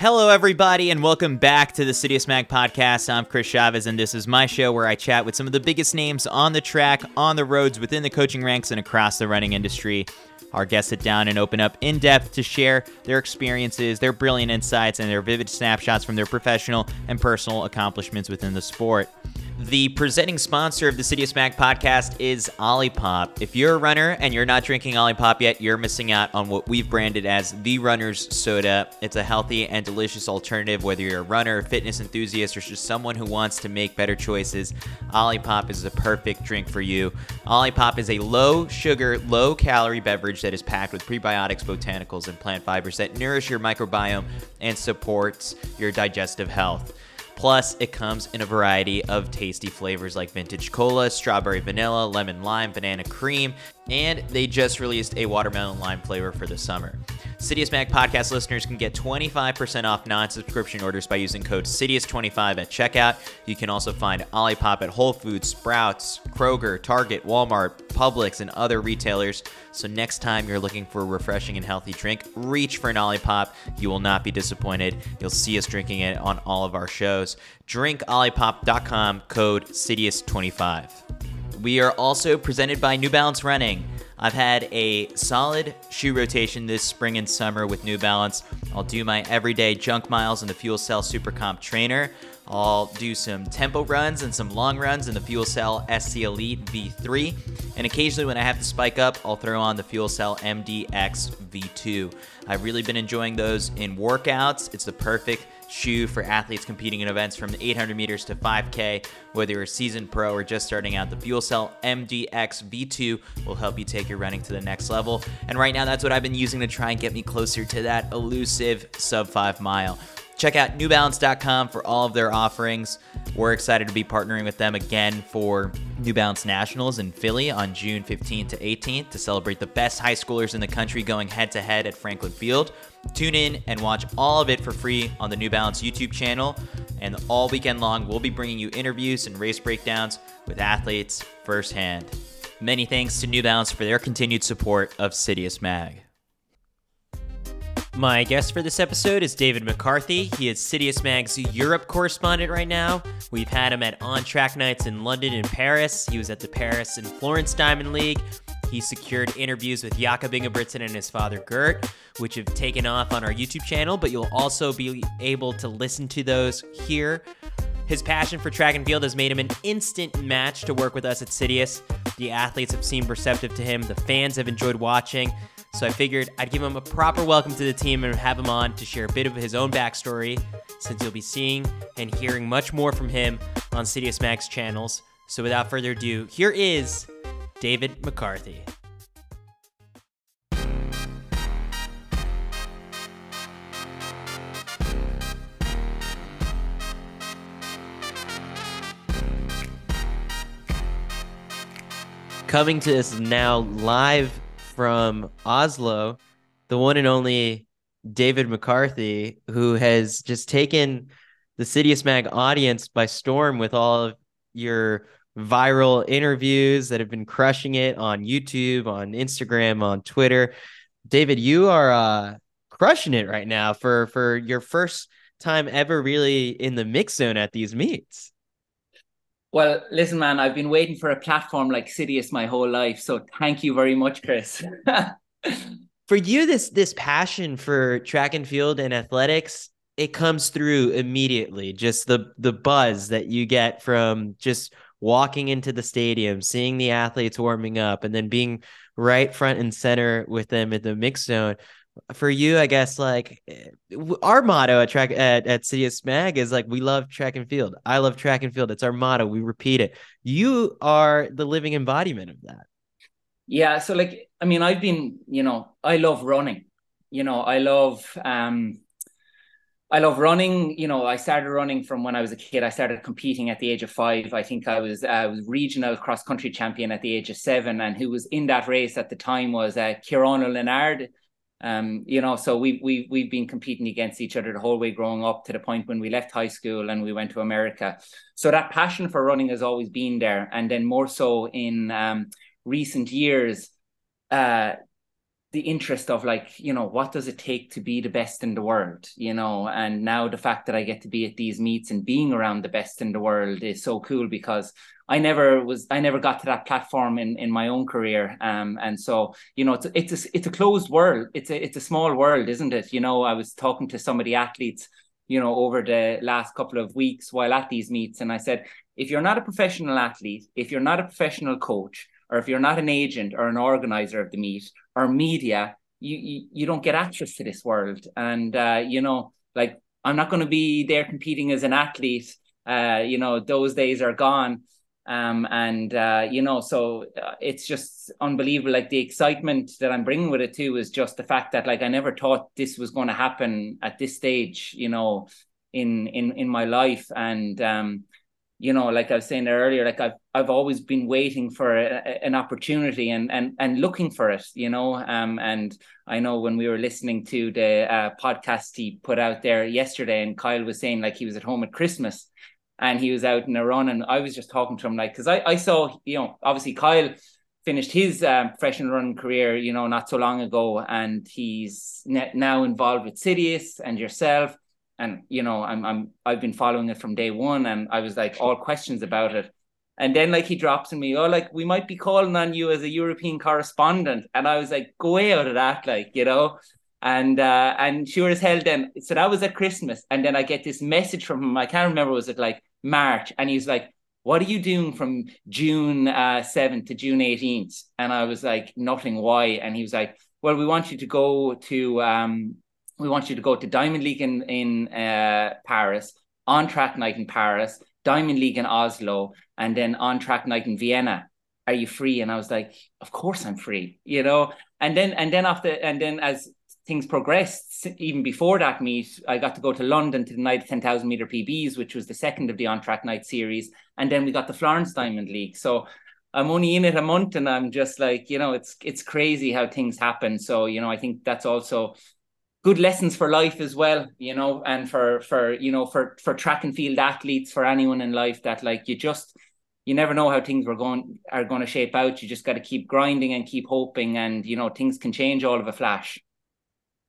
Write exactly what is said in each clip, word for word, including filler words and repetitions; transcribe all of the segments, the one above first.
Hello, everybody, and welcome back to the CITIUS MAG podcast. I'm Chris Chavez, and this is my show where I chat with some of the biggest names on the track, on the roads, within the coaching ranks, and across the running industry. Our guests sit down and open up in depth to share their experiences, their brilliant insights, and their vivid snapshots from their professional and personal accomplishments within the sport. The presenting sponsor of the CITIUS MAG podcast is Olipop. If you're a runner and you're not drinking Olipop yet, you're missing out on what we've branded as the runner's soda. It's a healthy and delicious alternative, whether you're a runner, fitness enthusiast, or just someone who wants to make better choices. Olipop is the perfect drink for you. Olipop is a low-sugar, low-calorie beverage that is packed with prebiotics, botanicals, and plant fibers that nourish your microbiome and supports your digestive health. Plus, it comes in a variety of tasty flavors like vintage cola, strawberry vanilla, lemon lime, banana cream, and they just released a watermelon lime flavor for the summer. CITIUS MAG podcast listeners can get twenty-five percent off non-subscription orders by using code CITIUS twenty-five at checkout. You can also find Olipop at Whole Foods, Sprouts, Kroger, Target, Walmart, Publix, and other retailers. So next time you're looking for a refreshing and healthy drink, reach for an Olipop. You will not be disappointed. You'll see us drinking it on all of our shows. drink olipop dot com, code CITIUS twenty-five. We are also presented by New Balance Running. I've had a solid shoe rotation this spring and summer with New Balance. I'll do my everyday junk miles in the FuelCell Super Comp trainer. I'll do some tempo runs and some long runs in the FuelCell S C Elite V three. And occasionally when I have to spike up, I'll throw on the FuelCell M D X V two. I've really been enjoying those in workouts. It's the perfect shoe for athletes competing in events from eight hundred meters to five K. Whether you're a seasoned pro or just starting out, the FuelCell M D X V two will help you take your running to the next level. And right now, that's what I've been using to try and get me closer to that elusive sub five mile. Check out new balance dot com for all of their offerings. We're excited to be partnering with them again for New Balance Nationals in Philly on June fifteenth to eighteenth to celebrate the best high schoolers in the country going head-to-head at Franklin Field. Tune in and watch all of it for free on the New Balance YouTube channel. And all weekend long, we'll be bringing you interviews and race breakdowns with athletes firsthand. Many thanks to New Balance for their continued support of CITIUS MAG. My guest for this episode is David McCarthy. He is CITIUS MAG's Europe correspondent right now. We've had him at On Track Nights in London and Paris. He was at the Paris and Florence Diamond League. He secured interviews with Jakob Ingebrigtsen and his father Gjert, which have taken off on our YouTube channel, but you'll also be able to listen to those here. His passion for track and field has made him an instant match to work with us at CITIUS. The athletes have seemed receptive to him. The fans have enjoyed watching. So I figured I'd give him a proper welcome to the team and have him on to share a bit of his own backstory, since you'll be seeing and hearing much more from him on CITIUS MAG's channels. So without further ado, here is David McCarthy. Coming to us now live from Oslo, the one and only David McCarthy, who has just taken the CITIUS MAG audience by storm with all of your viral interviews that have been crushing it on YouTube, on Instagram, on Twitter. David, you are uh, crushing it right now for, for your first time ever really in the mix zone at these meets. Well, listen, man, I've been waiting for a platform like CITIUS my whole life. So thank you very much, Chris. For you, this this passion for track and field and athletics, it comes through immediately. Just the the buzz that you get from just walking into the stadium, seeing the athletes warming up, and then being right front and center with them at the mix zone. For you, I guess, like our motto at track at, at CITIUS MAG is like, we love track and field. I love track and field. It's our motto. We repeat it. You are the living embodiment of that. Yeah. So like, I mean, I've been, you know, I love running, you know, I love, um, I love running. You know, I started running from when I was a kid. I started competing at the age of five. I think I was I was regional cross country champion at the age of seven. And who was in that race at the time was uh, Kirona Lennard. Um, you know, so we, we, we've been competing against each other the whole way growing up to the point when we left high school and we went to America. So that passion for running has always been there. And then more so in um, recent years, uh, the interest of, like, you know, what does it take to be the best in the world, you know? And now the fact that I get to be at these meets and being around the best in the world is so cool, because I never was, I never got to that platform in, in my own career. Um, and so, you know, it's a, it's a, it's a closed world. It's a, it's a small world, isn't it? You know, I was talking to some of the athletes, you know, over the last couple of weeks while at these meets. And I said, if you're not a professional athlete, if you're not a professional coach, or if you're not an agent or an organizer of the meet or media, you, you, you don't get access to this world. And, uh, you know, like, I'm not going to be there competing as an athlete. Uh, you know, those days are gone. Um, and, uh, you know, so it's just unbelievable. Like, the excitement that I'm bringing with it too is just the fact that, like, I never thought this was going to happen at this stage, you know, in, in, in my life. And, um, you know, like I was saying there earlier, like I've, I've always been waiting for a, an opportunity and, and, and looking for it, you know, um, and I know when we were listening to the uh, podcast he put out there yesterday, and Kyle was saying, like, he was at home at Christmas and he was out in a run, and I was just talking to him, like, cause I, I saw, you know, obviously Kyle finished his um, professional running career, you know, not so long ago, and he's now involved with CITIUS and yourself. And, you know, I'm, I'm, I've been following it from day one, and I was like, all questions about it. And then, like, he drops in me, oh, like, we might be calling on you as a European correspondent. And I was like, go way out of that, like, you know, and, uh, and sure as hell then. So that was at Christmas. And then I get this message from him. I can't remember, was it like March? And he's like, what are you doing from June uh, seventh to June eighteenth? And I was like, nothing. Why? And he was like, well, we want you to go to, um, we want you to go to Diamond League in, in uh, Paris, On Track Night in Paris, Diamond League in Oslo, and then On Track Night in Vienna. Are you free? And I was like, of course I'm free, you know? And then, and then after, and then as things progressed, even before that meet, I got to go to London to the night of ten thousand meter P Bs, which was the second of the On Track Night series. And then we got the Florence Diamond League. So I'm only in it a month, and I'm just like, you know, it's, it's crazy how things happen. So, you know, I think that's also good lessons for life as well, you know, and for, for, you know, for, for track and field athletes, for anyone in life, that, like, you just, you never know how things were going, are going to shape out. You just got to keep grinding and keep hoping, and, you know, things can change all of a flash.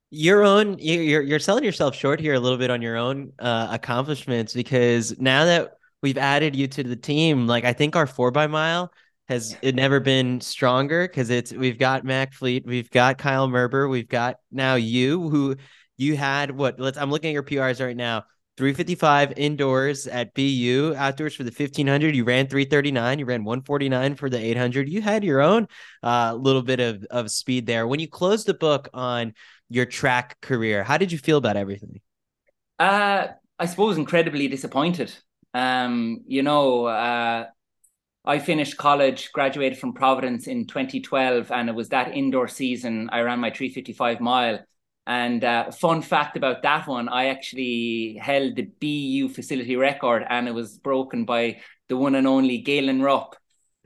Your own, you're, you're selling yourself short here a little bit on your own uh, accomplishments, because now that we've added you to the team, like, I think our four by mile has it never been stronger, because it's, we've got Mac Fleet, we've got Kyle Merber, we've got now you, who you had what? Let's, I'm looking at your P Rs right now. three fifty-five indoors at B U, outdoors for the fifteen hundred. You ran three thirty-nine. You ran one forty-nine for the eight hundred. You had your own uh, little bit of of speed there. When you closed the book on your track career, how did you feel about everything? Uh, I suppose incredibly disappointed. Um, you know. Uh, I finished college, graduated from Providence in twenty twelve, and it was that indoor season I ran my three fifty-five mile. And uh, fun fact about that one, I actually held the B U facility record, and it was broken by the one and only Galen Rupp.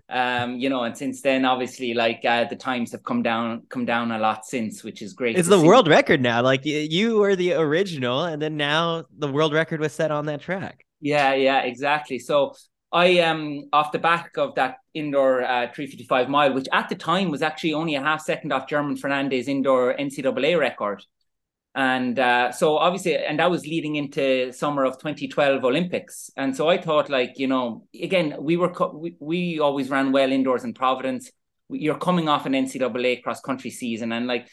Um, you know, and since then, obviously, like uh, the times have come down, come down a lot since, which is great. It's the see. world record now. Like, you were the original, and then now the world record was set on that track. Yeah, yeah, exactly. So I um off the back of that indoor uh, three fifty-five mile, which at the time was actually only a half second off German Fernandez's indoor N C double A record. And uh, so obviously, and that was leading into summer of twenty twelve Olympics. And so I thought, like, you know, again, we were, we, we always ran well indoors in Providence. You're coming off an N C double A cross country season, and, like,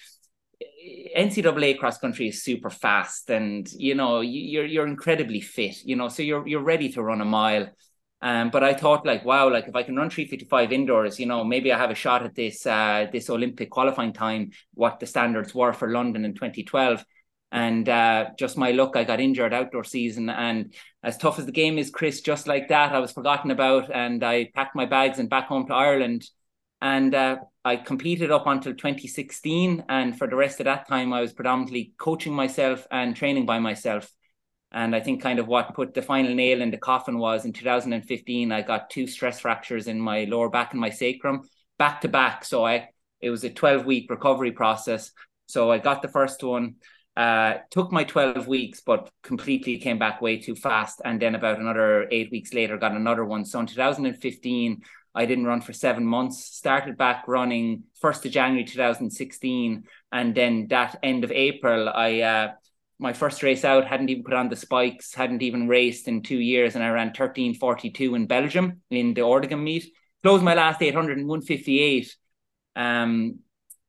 N C double A cross country is super fast, and, you know, you're, you're incredibly fit, you know, so you're, you're ready to run a mile. Um, but I thought, like, wow, like, if I can run three fifty-five indoors, you know, maybe I have a shot at this uh, this Olympic qualifying time, what the standards were for London in twenty twelve. And uh, just my luck, I got injured outdoor season. And as tough as the game is, Chris, just like that, I was forgotten about. And I packed my bags and back home to Ireland. And uh, I competed up until twenty sixteen. And for the rest of that time, I was predominantly coaching myself and training by myself. And I think kind of what put the final nail in the coffin was in two thousand fifteen, I got two stress fractures in my lower back and my sacrum back to back. So I, it was a twelve week recovery process. So I got the first one, uh, took my twelve weeks, but completely came back way too fast. And then about another eight weeks later, got another one. So in two thousand fifteen, I didn't run for seven months, started back running first of January two thousand sixteen. And then that end of April, I uh, my first race out, hadn't even put on the spikes, hadn't even raced in two years. And I ran thirteen forty-two in Belgium in the Ordeghem meet. Closed my last eight hundred in one fifty-eight. Um,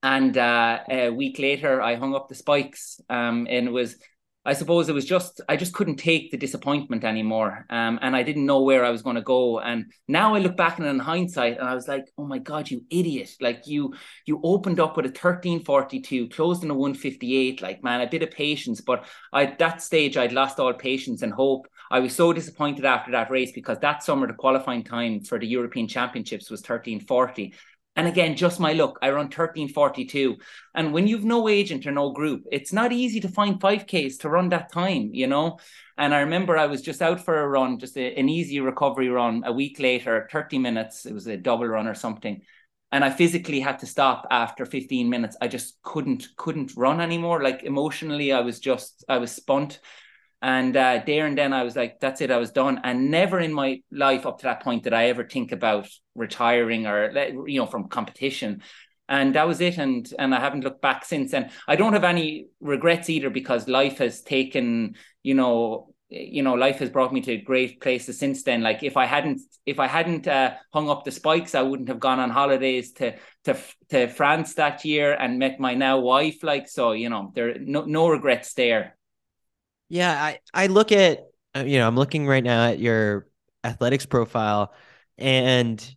and uh, a week later, I hung up the spikes. Um, and it was, I suppose it was just, I just couldn't take the disappointment anymore. Um, and I didn't know where I was going to go. And now I look back in, in hindsight, and I was like, oh my God, you idiot. Like you, you opened up with a thirteen forty-two, closed in a one fifty-eight, like, man, a bit of patience. But I, at that stage, I'd lost all patience and hope. I was so disappointed after that race because that summer, the qualifying time for the European Championships was thirteen forty. And again, just my luck, I run thirteen forty-two. And when you've no agent or no group, it's not easy to find five Ks to run that time, you know? And I remember I was just out for a run, just a, an easy recovery run. A week later, thirty minutes, it was a double run or something. And I physically had to stop after fifteen minutes. I just couldn't, couldn't run anymore. Like emotionally, I was just, I was spunt. And uh, there and then I was like, that's it, I was done. And never in my life up to that point did I ever think about retiring or, you know, from competition. And that was it. And and I haven't looked back since. And I don't have any regrets either because life has taken, you know, you know, life has brought me to great places since then. Like if I hadn't, if I hadn't uh, hung up the spikes, I wouldn't have gone on holidays to to to France that year and met my now wife. Like, so, you know, there no no regrets there. Yeah, I, I look at, you know, I'm looking right now at your athletics profile and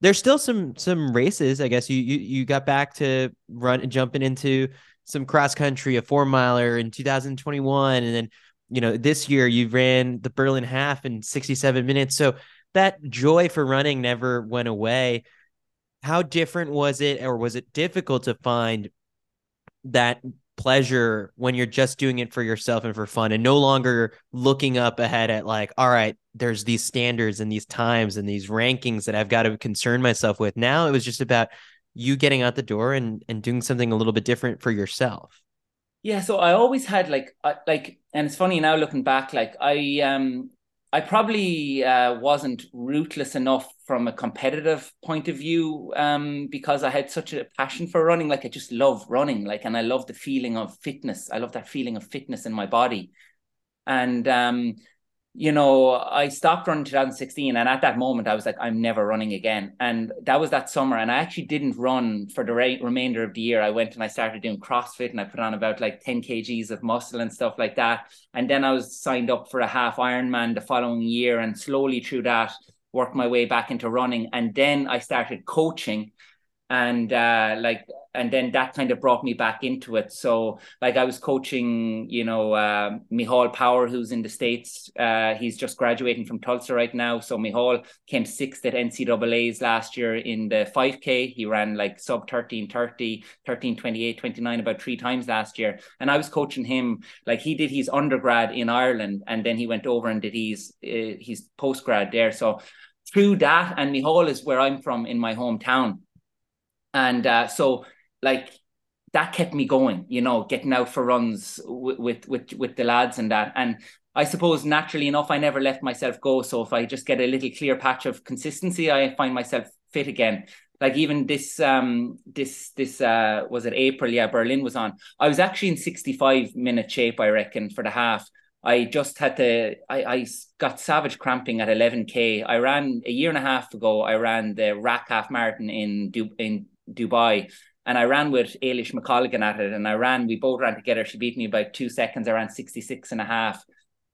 there's still some some races, I guess. You you, you got back to run and jumping into some cross country, a four miler in two thousand twenty-one. And then, you know, this year you ran the Berlin half in sixty-seven minutes. So that joy for running never went away. How different was it, or was it difficult to find that pleasure when you're just doing it for yourself and for fun and no longer looking up ahead at like, all right, there's these standards and these times and these rankings that I've got to concern myself with? Now it was just about you getting out the door and, and doing something a little bit different for yourself. Yeah. So I always had like, uh, like, and it's funny now looking back, like I, um, I probably uh, wasn't ruthless enough from a competitive point of view um, because I had such a passion for running. Like I just love running, like, and I love the feeling of fitness. I love that feeling of fitness in my body. And, um, you know, I stopped running in two thousand sixteen. And at that moment, I was like, I'm never running again. And that was that summer. And I actually didn't run for the re- remainder of the year. I went and I started doing CrossFit and I put on about like ten kilograms of muscle and stuff like that. And then I was signed up for a half Ironman the following year and slowly through that worked my way back into running. And then I started coaching and uh, like, and then that kind of brought me back into it. So like I was coaching, you know, uh, Mihal Power, who's in the States. Uh, he's just graduating from Tulsa right now. So Mihal came sixth at N C A As last year in the five K. He ran like sub thirteen thirty, thirteen twenty-eight, twenty-nine, about three times last year. And I was coaching him, like he did his undergrad in Ireland and then he went over and did his, uh, his postgrad there. So through that, and Mihal is where I'm from in my hometown. And uh, so... like that kept me going, you know, getting out for runs with, with, with, with the lads and that. And I suppose naturally enough, I never let myself go. So if I just get a little clear patch of consistency, I find myself fit again. Like even this, um, this, this, uh, was it April? Yeah. Berlin was on. I was actually in sixty-five minute shape, I reckon, for the half. I just had to, I, I got savage cramping at eleven K. I ran a year and a half ago. I ran the R A C half marathon in, du- in Dubai. And I ran with Ailish McColligan at it. And I ran, we both ran together. She beat me by two seconds. I ran sixty-six and a half.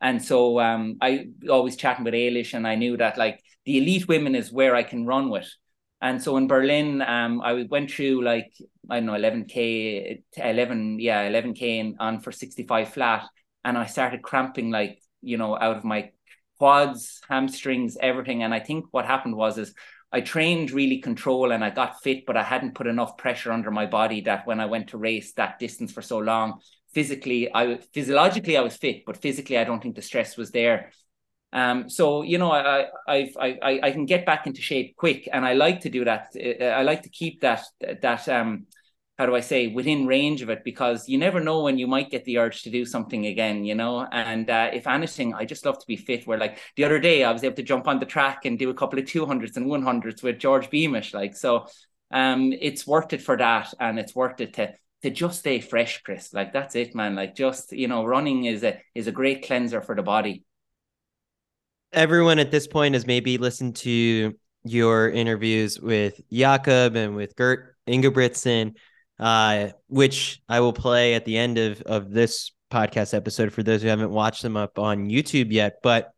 And so um, I always chatting with Ailish. And I knew that like the elite women is where I can run with. And so in Berlin, um, I went through like, I don't know, eleven K, eleven, yeah, eleven K and on for sixty-five flat. And I started cramping like, you know, out of my quads, hamstrings, everything. And I think what happened was is, I trained really control and I got fit, but I hadn't put enough pressure under my body that when I went to race that distance for so long, physically, I physiologically I was fit, but physically I don't think the stress was there. Um, so you know, I I I I can get back into shape quick, and I like to do that. I like to keep that that um how do I say, within range of it, because you never know when you might get the urge to do something again, you know. And uh, if anything, I just love to be fit, where like the other day I was able to jump on the track and do a couple of two hundreds and one hundreds with George Beamish, like, so um, it's worth it for that. And it's worth it to to just stay fresh, Chris, like that's it, man. Like just, you know, running is a is a great cleanser for the body. Everyone at this point has maybe listened to your interviews with Jakob and with Gjert Ingebrigtsen, uh, which I will play at the end of, of this podcast episode for those who haven't watched them up on YouTube yet. But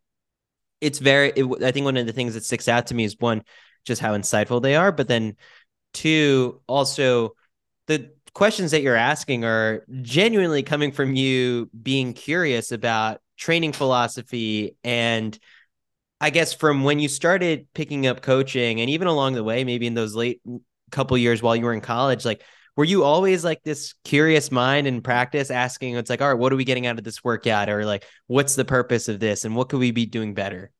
it's very, it, I think one of the things that sticks out to me is one, just how insightful they are. But then two, also the questions that you're asking are genuinely coming from you being curious about training philosophy. And I guess from when you started picking up coaching and even along the way, maybe in those late couple years while you were in college, like, were you always like this curious mind in practice asking, it's like, all right, what are we getting out of this workout? Or like, what's the purpose of this? And what could we be doing better?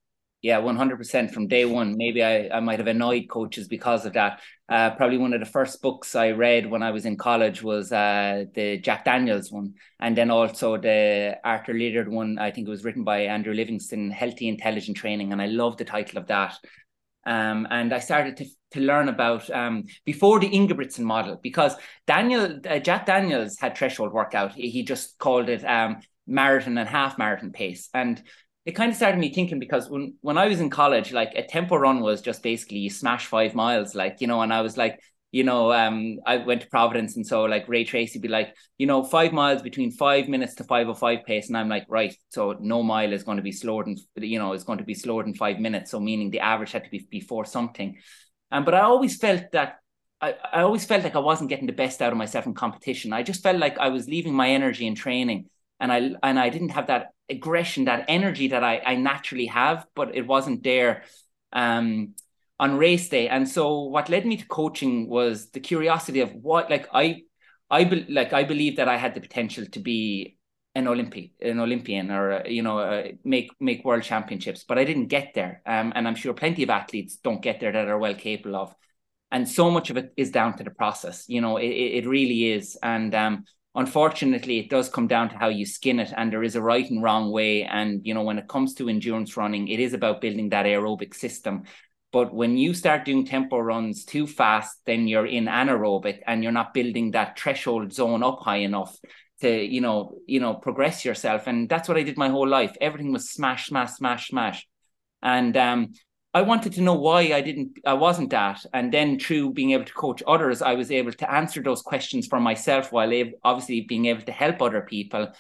Yeah, one hundred percent from day one. Maybe I, I might have annoyed coaches because of that. Uh, probably one of the first books I read when I was in college was uh, the Jack Daniels one. And then also the Arthur Lydiard one, I think it was written by Andrew Livingston, Healthy Intelligent Training. And I love the title of that. Um, and I started to, to learn about um, before the Ingebrigtsen model, because Daniel uh, Jack Daniels had threshold workout. He just called it um, marathon and half marathon pace. And it kind of started me thinking, because when, when I was in college, like a tempo run was just basically you smash five miles, like, you know, and I was like, you know, um, I went to Providence. And so like Ray Tracy would be like, you know, five miles between five minutes to five oh five pace. And I'm like, right, so no mile is going to be slower than, you know, it's going to be slower than five minutes. So meaning the average had to be before something. Um, but I always felt that I, I always felt like I wasn't getting the best out of myself in competition. I just felt like I was leaving my energy in training. And I and I didn't have that aggression, that energy that I, I naturally have, but it wasn't there um, on race day. And so what led me to coaching was the curiosity of what, like I I be, like I believe that I had the potential to be an Olympic, an Olympian, or you know, uh, make make world championships, but I didn't get there. Um, and I'm sure plenty of athletes don't get there that are well capable of. And so much of it is down to the process. You know, it it really is. And um. Unfortunately, it does come down to how you skin it, and there is a right and wrong way. And, you know, when it comes to endurance running, it is about building that aerobic system. But when you start doing tempo runs too fast, then you're in anaerobic and you're not building that threshold zone up high enough to, you know, you know, progress yourself. And that's what I did my whole life. Everything was smash, smash, smash, smash. And um, I wanted to know why I didn't, I wasn't that. And then through being able to coach others, I was able to answer those questions for myself while obviously being able to help other people.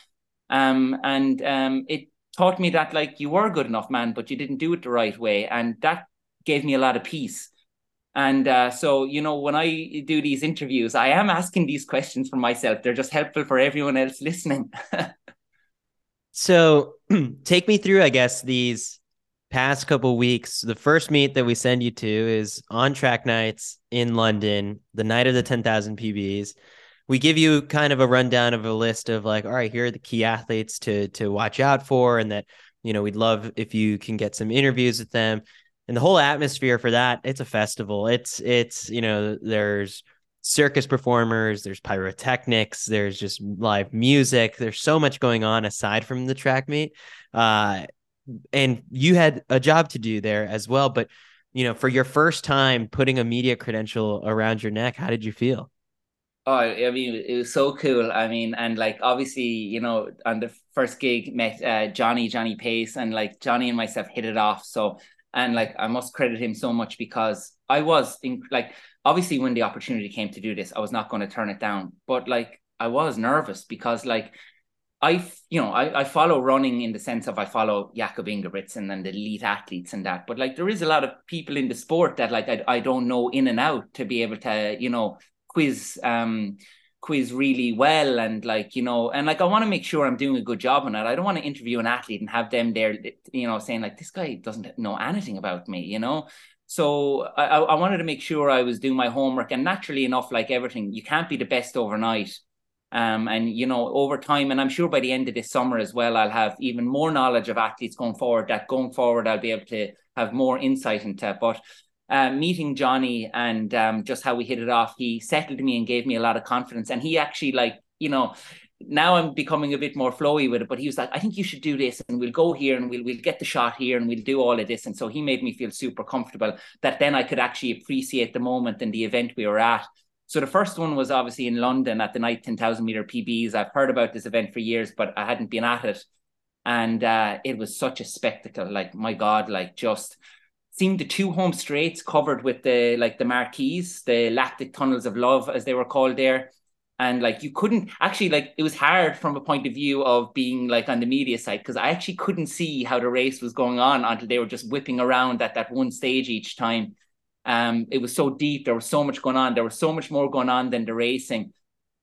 Um, and um, it taught me that, like, you were good enough, man, but you didn't do it the right way. And that gave me a lot of peace. And uh, so, you know, when I do these interviews, I am asking these questions for myself. They're just helpful for everyone else listening. So take me through, I guess, these past couple weeks. The first meet that we send you to is On Track Nights in London, the night of the ten thousand P Bs. We give you kind of a rundown of a list of like, all right, here are the key athletes to, to watch out for. And that, you know, we'd love if you can get some interviews with them. And the whole atmosphere for that, it's a festival. It's, it's, you know, there's circus performers, there's pyrotechnics, there's just live music. There's so much going on aside from the track meet. Uh, And you had a job to do there as well. But, you know, for your first time putting a media credential around your neck, how did you feel? Oh, I mean, it was so cool. I mean, and like, obviously, you know, on the first gig met uh, Johnny, Johnny Pace, and like Johnny and myself hit it off. So, and like, I must credit him so much, because I was in, like, obviously when the opportunity came to do this, I was not going to turn it down. But like, I was nervous because like, I, you know, I, I follow running in the sense of I follow Jakob Ingebrigtsen and the elite athletes and that. But like, there is a lot of people in the sport that like I, I don't know in and out to be able to, you know, quiz um quiz really well. And like, you know, and like, I want to make sure I'm doing a good job on that. I don't want to interview an athlete and have them there, you know, saying like, this guy doesn't know anything about me, you know. So I, I wanted to make sure I was doing my homework. And naturally enough, like everything, you can't be the best overnight. Um, and, you know, over time, and I'm sure by the end of this summer as well, I'll have even more knowledge of athletes going forward, that going forward, I'll be able to have more insight into. But uh, meeting Johnny and um, just how we hit it off, he settled me and gave me a lot of confidence. And he actually, like, you know, now I'm becoming a bit more flowy with it, but he was like, I think you should do this, and we'll go here, and we'll we'll get the shot here, and we'll do all of this. And so he made me feel super comfortable that then I could actually appreciate the moment and the event we were at. So the first one was obviously in London at the night ten thousand meter P Bs. I've heard about this event for years, but I hadn't been at it. And uh, it was such a spectacle. Like, my God, like, just seeing the two home straights covered with the, like, the marquees, the lactic tunnels of love, as they were called there. And like, you couldn't actually, like, it was hard from a point of view of being like on the media side, because I actually couldn't see how the race was going on until they were just whipping around at that one stage each time. Um, it was so deep. There was so much going on. There was so much more going on than the racing.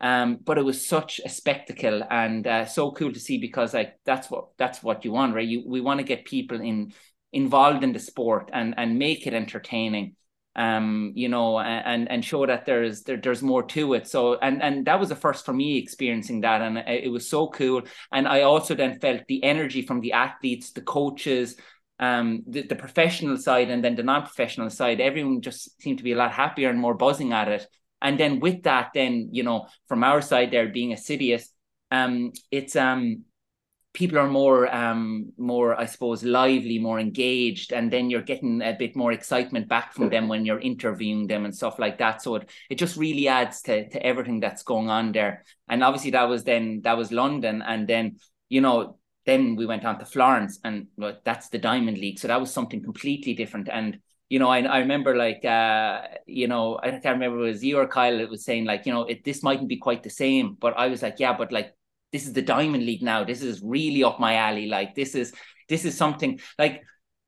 Um, but it was such a spectacle, and uh, so cool to see, because like, that's what, that's what you want, right? You, we want to get people in involved in the sport and, and make it entertaining. Um, you know, and and show that there's there, there's more to it. So, and and that was the first for me experiencing that, and it was so cool. And I also then felt the energy from the athletes, the coaches, um, the, the professional side, and then the non-professional side. Everyone just seemed to be a lot happier and more buzzing at it. And then with that, then, you know, from our side there, being assiduous, um, it's um. people are more, um, more, I suppose, lively, more engaged, and then you're getting a bit more excitement back from them when you're interviewing them and stuff like that. So it, it just really adds to, to everything that's going on there. And obviously that was then, that was London. And then, you know, then we went on to Florence, and well, that's the Diamond League. So that was something completely different. And, you know, I, I remember like, uh, you know, I can't remember if it was you or Kyle, it was saying like, you know, it, this mightn't be quite the same, but I was like, yeah, but like, this is the Diamond League now. This is really up my alley. Like, this is this is something like,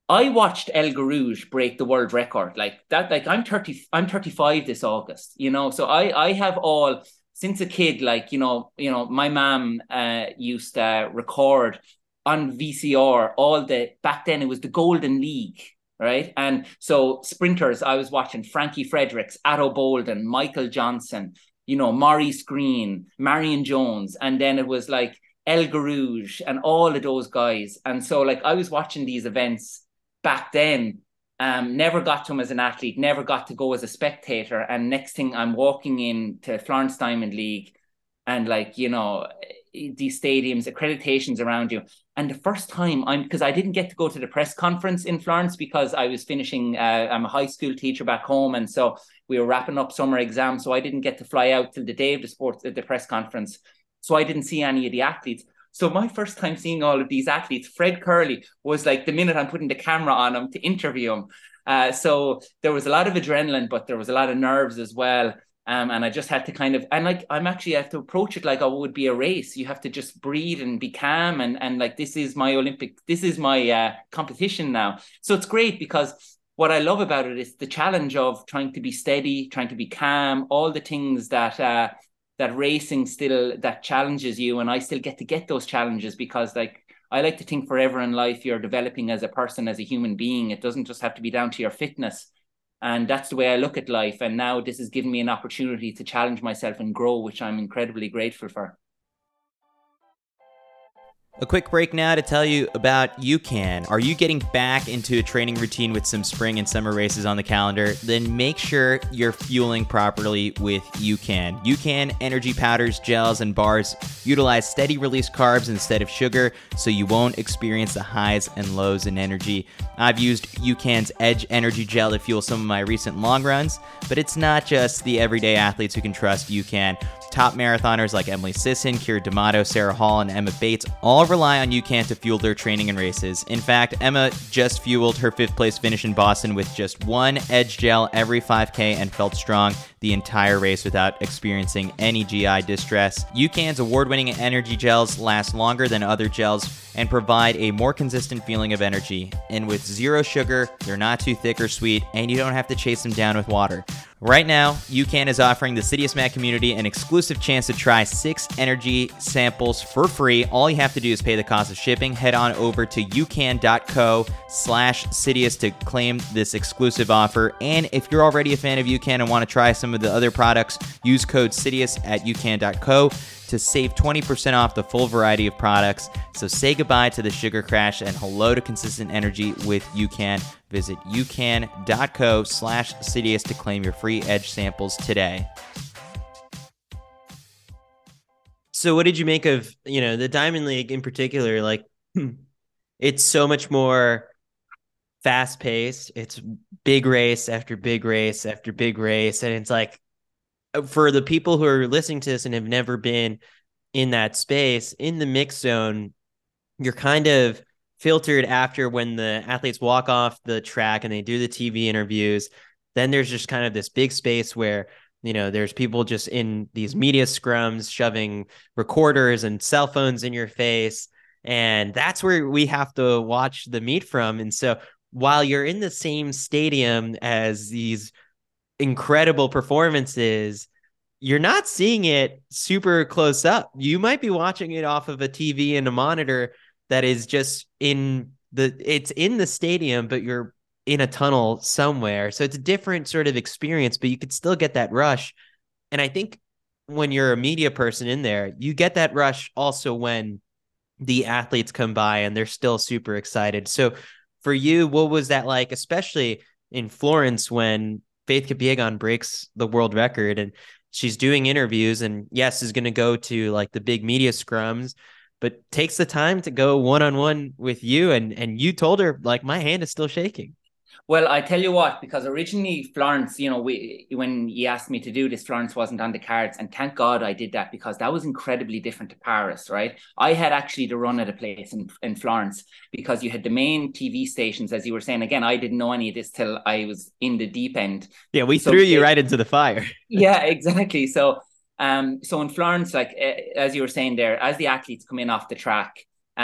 I watched El Garouge break the world record like that. Like, I'm thirty, I'm thirty-five this August, you know. So I I have all since a kid, like, you know, you know, my mom uh, used to record on V C R all the, back then it was the Golden League. Right. And so sprinters, I was watching Frankie Fredericks, Atto Bolden, Michael Johnson, you know, Maurice Green, Marion Jones, and then it was like El Garouge and all of those guys. And so like, I was watching these events back then, um, never got to them as an athlete, never got to go as a spectator. And next thing I'm walking in to Florence Diamond League and like, you know, these stadiums, accreditations around you. And the first time I'm, because I didn't get to go to the press conference in Florence because I was finishing, uh, I'm a high school teacher back home. And so we were wrapping up summer exams. So I didn't get to fly out till the day of the sports, the press conference. So I didn't see any of the athletes. So my first time seeing all of these athletes, Fred Curley was like, the minute I'm putting the camera on him to interview him. Uh, so there was a lot of adrenaline, but there was a lot of nerves as well. Um, and I just had to kind of, and like, I'm actually, I have to approach it like I would be a race. You have to just breathe and be calm. And, and like, this is my Olympic, this is my uh, competition now. So it's great, because what I love about it is the challenge of trying to be steady, trying to be calm, all the things that, uh, that racing still, that challenges you. And I still get to get those challenges, because like, I like to think forever in life, you're developing as a person, as a human being. It doesn't just have to be down to your fitness. And that's the way I look at life. And now this has given me an opportunity to challenge myself and grow, which I'm incredibly grateful for. A quick break now to tell you about UCAN. Are you getting back into a training routine with some spring and summer races on the calendar? Then make sure you're fueling properly with UCAN. UCAN energy powders, gels, and bars utilize steady release carbs instead of sugar, so you won't experience the highs and lows in energy. I've used UCAN's Edge Energy Gel to fuel some of my recent long runs, but it's not just the everyday athletes who can trust UCAN. Top marathoners like Emily Sisson, Keira D'Amato, Sarah Hall, and Emma Bates all rely on UCAN to fuel their training and races. In fact, Emma just fueled her fifth place finish in Boston with just one Edge Gel every five K and felt strong the entire race without experiencing any G I distress. UCAN's award-winning energy gels last longer than other gels and provide a more consistent feeling of energy. And with zero sugar, they're not too thick or sweet, and you don't have to chase them down with water. Right now, UCAN is offering the CITIUS MAG community an exclusive chance to try six energy samples for free. All you have to do is pay the cost of shipping. Head on over to ucan.co slash CITIUS to claim this exclusive offer. And if you're already a fan of UCAN and want to try some some of the other products, use code CITIUS at U C A N dot co to save twenty percent off the full variety of products. So say goodbye to the sugar crash and hello to consistent energy with U C A N. Visit U C A N dot co slash CITIUS to claim your free Edge samples today. So what did you make of, you know, the Diamond League in particular? Like, it's so much more fast paced. It's big race after big race after big race. And it's like, for the people who are listening to this and have never been in that space, in the mix zone, you're kind of filtered after when the athletes walk off the track and they do the T V interviews. Then there's just kind of this big space where, you know, there's people just in these media scrums shoving recorders and cell phones in your face. And that's where we have to watch the meet from. And so while you're in the same stadium as these incredible performances, you're not seeing it super close up. You might be watching it off of a T V and a monitor that is just in the, it's in the stadium, but you're in a tunnel somewhere. So it's a different sort of experience, but you could still get that rush. And I think when you're a media person in there, you get that rush also when the athletes come by and they're still super excited. So for you, what was that like, especially in Florence, when Faith Kipyegon breaks the world record and she's doing interviews and yes, is going to go to like the big media scrums, but takes the time to go one-on-one with you. And, and you told her like, my hand is still shaking. Well, I tell you what, because originally Florence, you know, we, when he asked me to do this, Florence wasn't on the cards. And thank God I did that, because that was incredibly different to Paris, right? I had actually to run at a place in, in Florence, because you had the main T V stations, as you were saying. Again, I didn't know any of this till I was in the deep end. Yeah, we so threw you it, right into the fire. Yeah, exactly. So, um, so in Florence, like, as you were saying there, as the athletes come in off the track,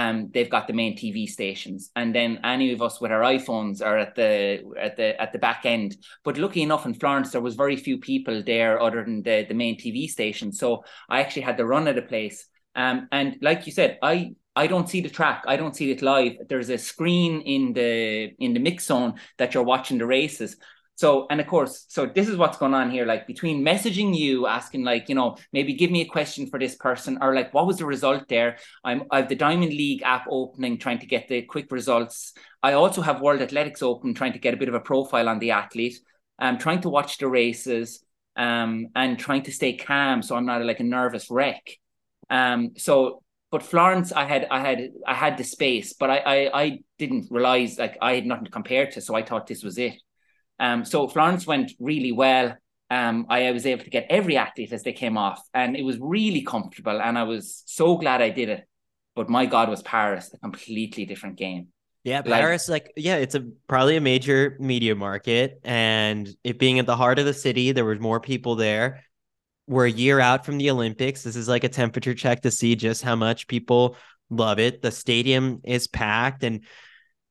Um, they've got the main T V stations, and then any of us with our iPhones are at the at the at the back end. But lucky enough, in Florence, there was very few people there other than the, the main T V station. So I actually had to run at a place. Um, and like you said, I I don't see the track. I don't see it live. There's a screen in the in the mix zone that you're watching the races. So, and of course, so this is what's going on here, like between messaging you, asking like, you know, maybe give me a question for this person, or like, what was the result there? I'm, I have the Diamond League app opening, trying to get the quick results. I also have World Athletics open, trying to get a bit of a profile on the athlete. I'm trying to watch the races um, and trying to stay calm, so I'm not like a nervous wreck. Um, so, but Florence, I had, I had, I had the space, but I, I, I didn't realize like I had nothing to compare to, so I thought this was it. Um, so Florence went really well. Um, I, I was able to get every athlete as they came off, and it was really comfortable. And I was so glad I did it. But my God, was Paris a completely different game. Yeah, Paris, like, like yeah, it's a probably a major media market, and it being at the heart of the city, there was more people there. We're a year out from the Olympics. This is like a temperature check to see just how much people love it. The stadium is packed, and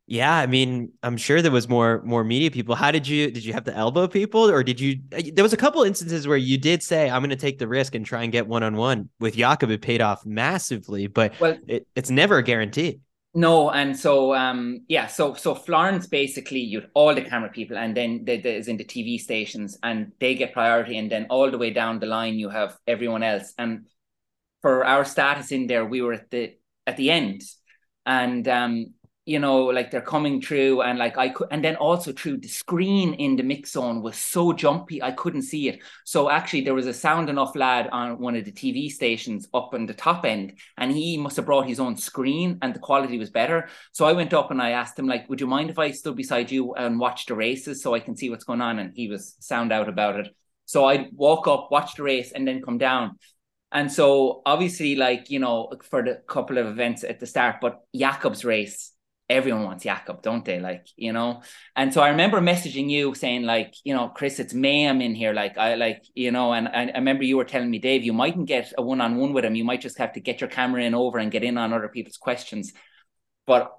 yeah, I mean, I'm sure there was more more media people. How did you, did you have to elbow people, or did you, there was a couple instances where you did say, I'm going to take the risk and try and get one-on-one with Jakob. It paid off massively, but well, it, it's never a guarantee. No. And so, um, yeah, so, so Florence, basically you'd all the camera people, and then there's in the T V stations, and they get priority. And then all the way down the line, you have everyone else. And for our status in there, we were at the, at the end. And, um, you know, like they're coming through, and like I could, and then also through the screen in the mix zone was so jumpy, I couldn't see it. So actually there was a sound enough lad on one of the T V stations up on the top end, and he must have brought his own screen, and the quality was better. So I went up and I asked him like, would you mind if I stood beside you and watch the races so I can see what's going on? And he was sound out about it. So I'd walk up, watch the race, and then come down. And so obviously, like, you know, for the couple of events at the start, but Jakob's race, everyone wants Jakob, don't they? Like, you know, and so I remember messaging you saying like, you know, Chris, it's mayhem in here. Like I like, you know, and, and I remember you were telling me, Dave, you mightn't get a one-on-one with him. You might just have to get your camera in over and get in on other people's questions. But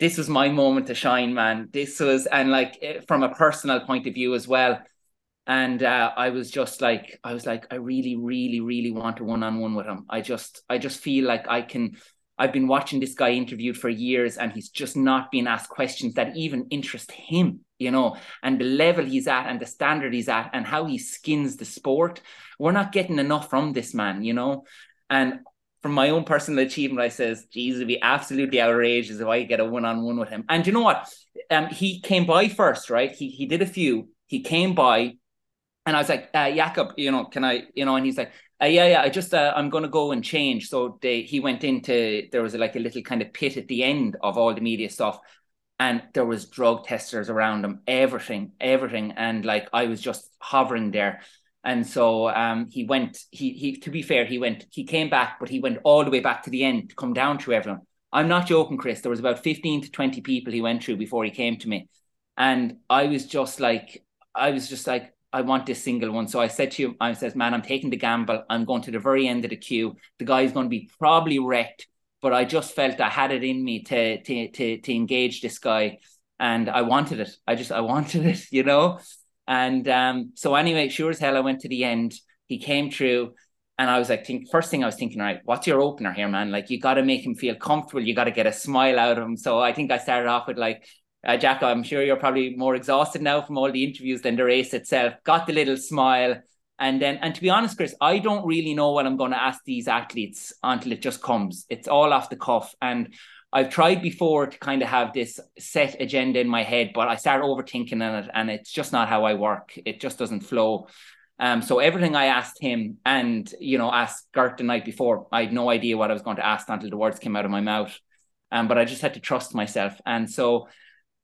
this was my moment to shine, man. This was, and like from a personal point of view as well. And uh, I was just like, I was like, I really, really, really want a one-on-one with him. I just, I just feel like I can, I've been watching this guy interviewed for years, and he's just not being asked questions that even interest him. you know, and the level he's at and the standard he's at and how he skins the sport. We're not getting enough from this man, you know. And from my own personal achievement, I says, geez, it'd be absolutely outrageous if I get a one-on-one with him. And you know what? Um, he came by first, right? He he did a few. He came by, and I was like, uh, Jakob, you know, can I, you know? And he's like, uh, yeah, yeah, I just, uh, I'm going to go and change. So they, he went into, there was a, like a little kind of pit at the end of all the media stuff. And there was drug testers around him, everything, everything. And like, I was just hovering there. And so um, he went, he, he, to be fair, he went, he came back, but he went all the way back to the end to come down to everyone. I'm not joking, Chris. There was about fifteen to twenty people he went through before he came to me. And I was just like, I was just like, I want this single one. So I said to him, I says, man, I'm taking the gamble. I'm going to the very end of the queue. The guy's going to be probably wrecked, but I just felt I had it in me to, to, to, to engage this guy. And I wanted it. I just, I wanted it, you know? And um, so anyway, sure as hell, I went to the end. He came through and I was like, think, first thing I was thinking, all right, what's your opener here, man? Like, you got to make him feel comfortable. You got to get a smile out of him. So I think I started off with like, uh, Jack, I'm sure you're probably more exhausted now from all the interviews than the race itself. Got the little smile. And then, and to be honest, Chris, I don't really know what I'm going to ask these athletes until it just comes. It's all off the cuff. And I've tried before to kind of have this set agenda in my head, but I start overthinking on it and it's just not how I work. It just doesn't flow. Um, so everything I asked him and, you know, asked Gjert the night before, I had no idea what I was going to ask until the words came out of my mouth. Um, but I just had to trust myself. And so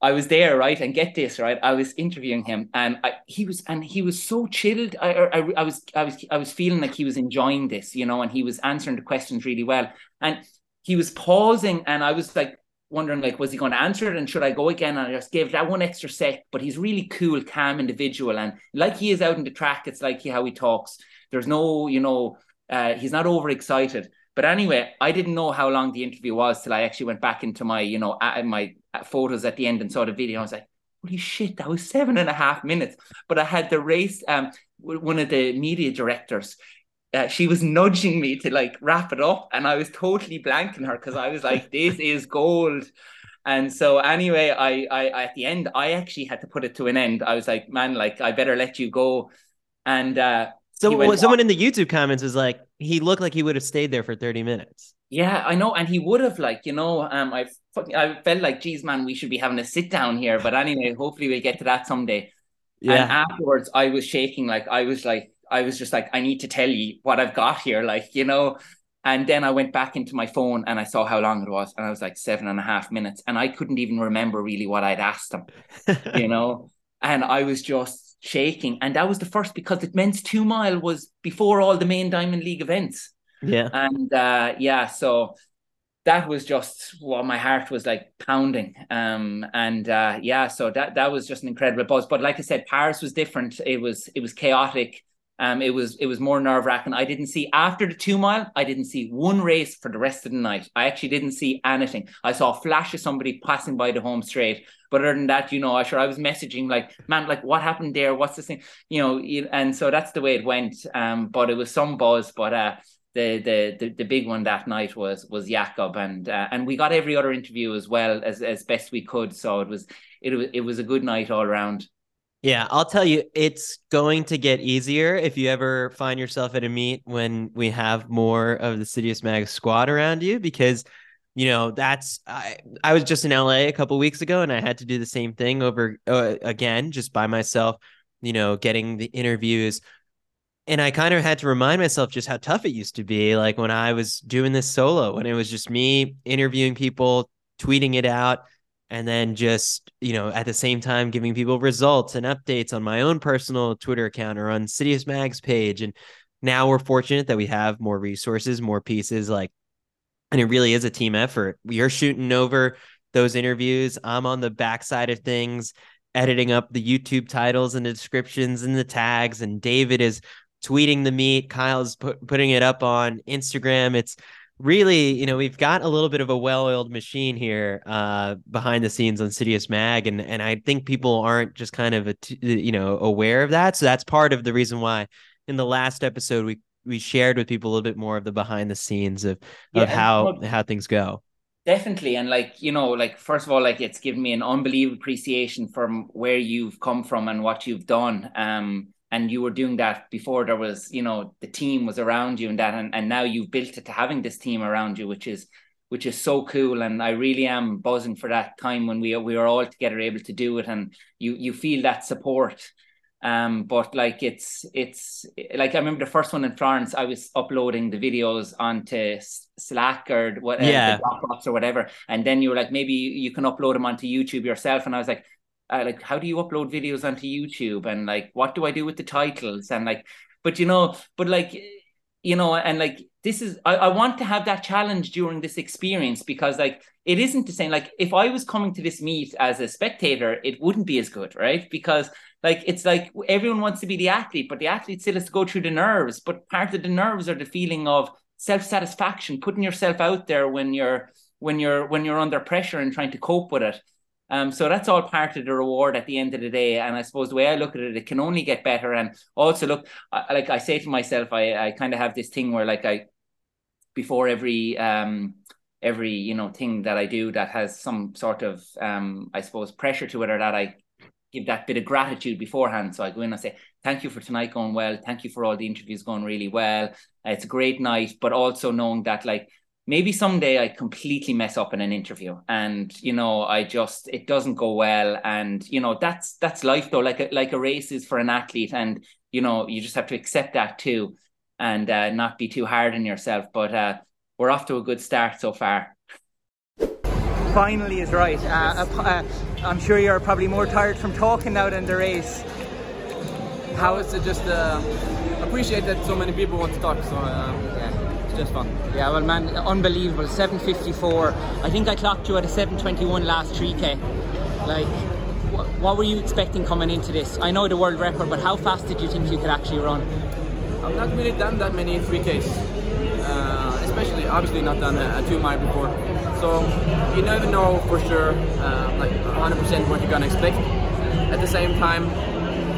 I was there, right? And get this, right? I was interviewing him and I, he was, and he was so chilled. I, I, I was, I was, I was feeling like he was enjoying this, you know, and he was answering the questions really well. And he was pausing and I was like wondering, like, was he going to answer it and should I go again? And I just gave that one extra sec, but he's really cool, calm individual. And like he is out in the track, it's like how he talks. There's no, you know, uh, he's not overexcited. But anyway, I didn't know how long the interview was till I actually went back into my, you know, my photos at the end and saw the video. I was like, holy shit, that was seven and a half minutes. But I had the race, um, one of the media directors, Uh, she was nudging me to like wrap it up and I was totally blanking her because I was like, this is gold. And so anyway, I, I at the end, I actually had to put it to an end. I was like, man, like, I better let you go. And uh, so went, someone in the YouTube comments was like, he looked like he would have stayed there for thirty minutes. Yeah, I know. And he would have, like, you know, um, I fucking, I felt like, geez, man, we should be having a sit down here. But anyway, hopefully we'll get to that someday. Yeah. And afterwards, I was shaking, like I was like, I was just like, I need to tell you what I've got here, like, you know. And then I went back into my phone and I saw how long it was. And I was like seven and a half minutes. And I couldn't even remember really what I'd asked them, you know. And I was just shaking. And that was the first, because the men's two mile was before all the main Diamond League events. Yeah. And uh, yeah, so that was just what, well, my heart was like pounding. Um, and uh, yeah, so that, that was just an incredible buzz. But like I said, Paris was different. It was, it was chaotic. Um, it was it was more nerve-wracking. I didn't see, after the two mile, I didn't see one race for the rest of the night. I actually didn't see anything. I saw a flash of somebody passing by the home straight. But other than that, you know, I sure I was messaging like, man, like, what happened there? What's this thing? You know, and so that's the way it went. Um, but it was some buzz. But uh, the, the the the big one that night was was Jakob, and uh, and we got every other interview as well as as best we could. So it was it was it was a good night all around. Yeah, I'll tell you, it's going to get easier if you ever find yourself at a meet when we have more of the CITIUS MAG squad around you, because, you know, that's I, I was just in L A a couple of weeks ago and I had to do the same thing over uh, again, just by myself, you know, getting the interviews. And I kind of had to remind myself just how tough it used to be, like when I was doing this solo, when it was just me interviewing people, tweeting it out. And then just, you know, at the same time, giving people results and updates on my own personal Twitter account or on CITIUS Mag's page. And now we're fortunate that we have more resources, more pieces, like, and it really is a team effort. You're shooting over those interviews. I'm on the backside of things, editing up the YouTube titles and the descriptions and the tags. And David is tweeting the meet. Kyle's put, putting it up on Instagram. It's really, you know, we've got a little bit of a well-oiled machine here uh, behind the scenes on CITIUS MAG, and and I think people aren't just kind of, a, you know, aware of that. So that's part of the reason why in the last episode we we shared with people a little bit more of the behind the scenes of, yeah, of how, how things go. Definitely. And like, you know, like, first of all, like, it's given me an unbelievable appreciation from where you've come from and what you've done. Um, and you were doing that before there was, you know, the team was around you and that, and, and now you've built it to having this team around you, which is, which is so cool. And I really am buzzing for that time when we, we are all together able to do it, and you, you feel that support. Um, but like, it's, it's like, I remember the first one in Florence, I was uploading the videos onto Slack or whatever, yeah. Dropbox or whatever. And then you were like, maybe you can upload them onto YouTube yourself. And I was like, uh, like, how do you upload videos onto YouTube? And like, what do I do with the titles? And like, but you know, but like, you know, and like, this is, I, I want to have that challenge during this experience, because like, it isn't the same. Like, if I was coming to this meet as a spectator, it wouldn't be as good, right? Because like, it's like everyone wants to be the athlete, but the athlete still has to go through the nerves. But part of the nerves are the feeling of self-satisfaction, putting yourself out there when you're when you're when you're under pressure and trying to cope with it. Um, so that's all part of the reward at the end of the day. And I suppose the way I look at it, it can only get better. And also, look, I, like I say to myself, I I kind of have this thing where like I before every um. every, you know, thing that I do that has some sort of, um, I suppose, pressure to it, or that I give that bit of gratitude beforehand. So I go in and say, thank you for tonight going well. Thank you for all the interviews going really well. It's a great night. But also knowing that, like, maybe someday I completely mess up in an interview and, you know, I just, it doesn't go well. And, you know, that's, that's life though, like a, like a race is for an athlete, and, you know, you just have to accept that too, and uh, not be too hard on yourself. But, uh, we're off to a good start so far. Finally is right. Uh, uh, I'm sure you're probably more tired from talking now than the race. How is it? Just uh, appreciate that so many people want to talk. So uh, yeah, it's just fun. Yeah, well, man, unbelievable. seven fifty-four. I think I clocked you at a seven twenty-one last three K. Like, wh what were you expecting coming into this? I know the world record, but how fast did you think you could actually run? I've not really done that many three Ks. Especially, obviously, not done a, a two mile before, so you never know for sure, uh, like one hundred percent what you're gonna expect. At the same time,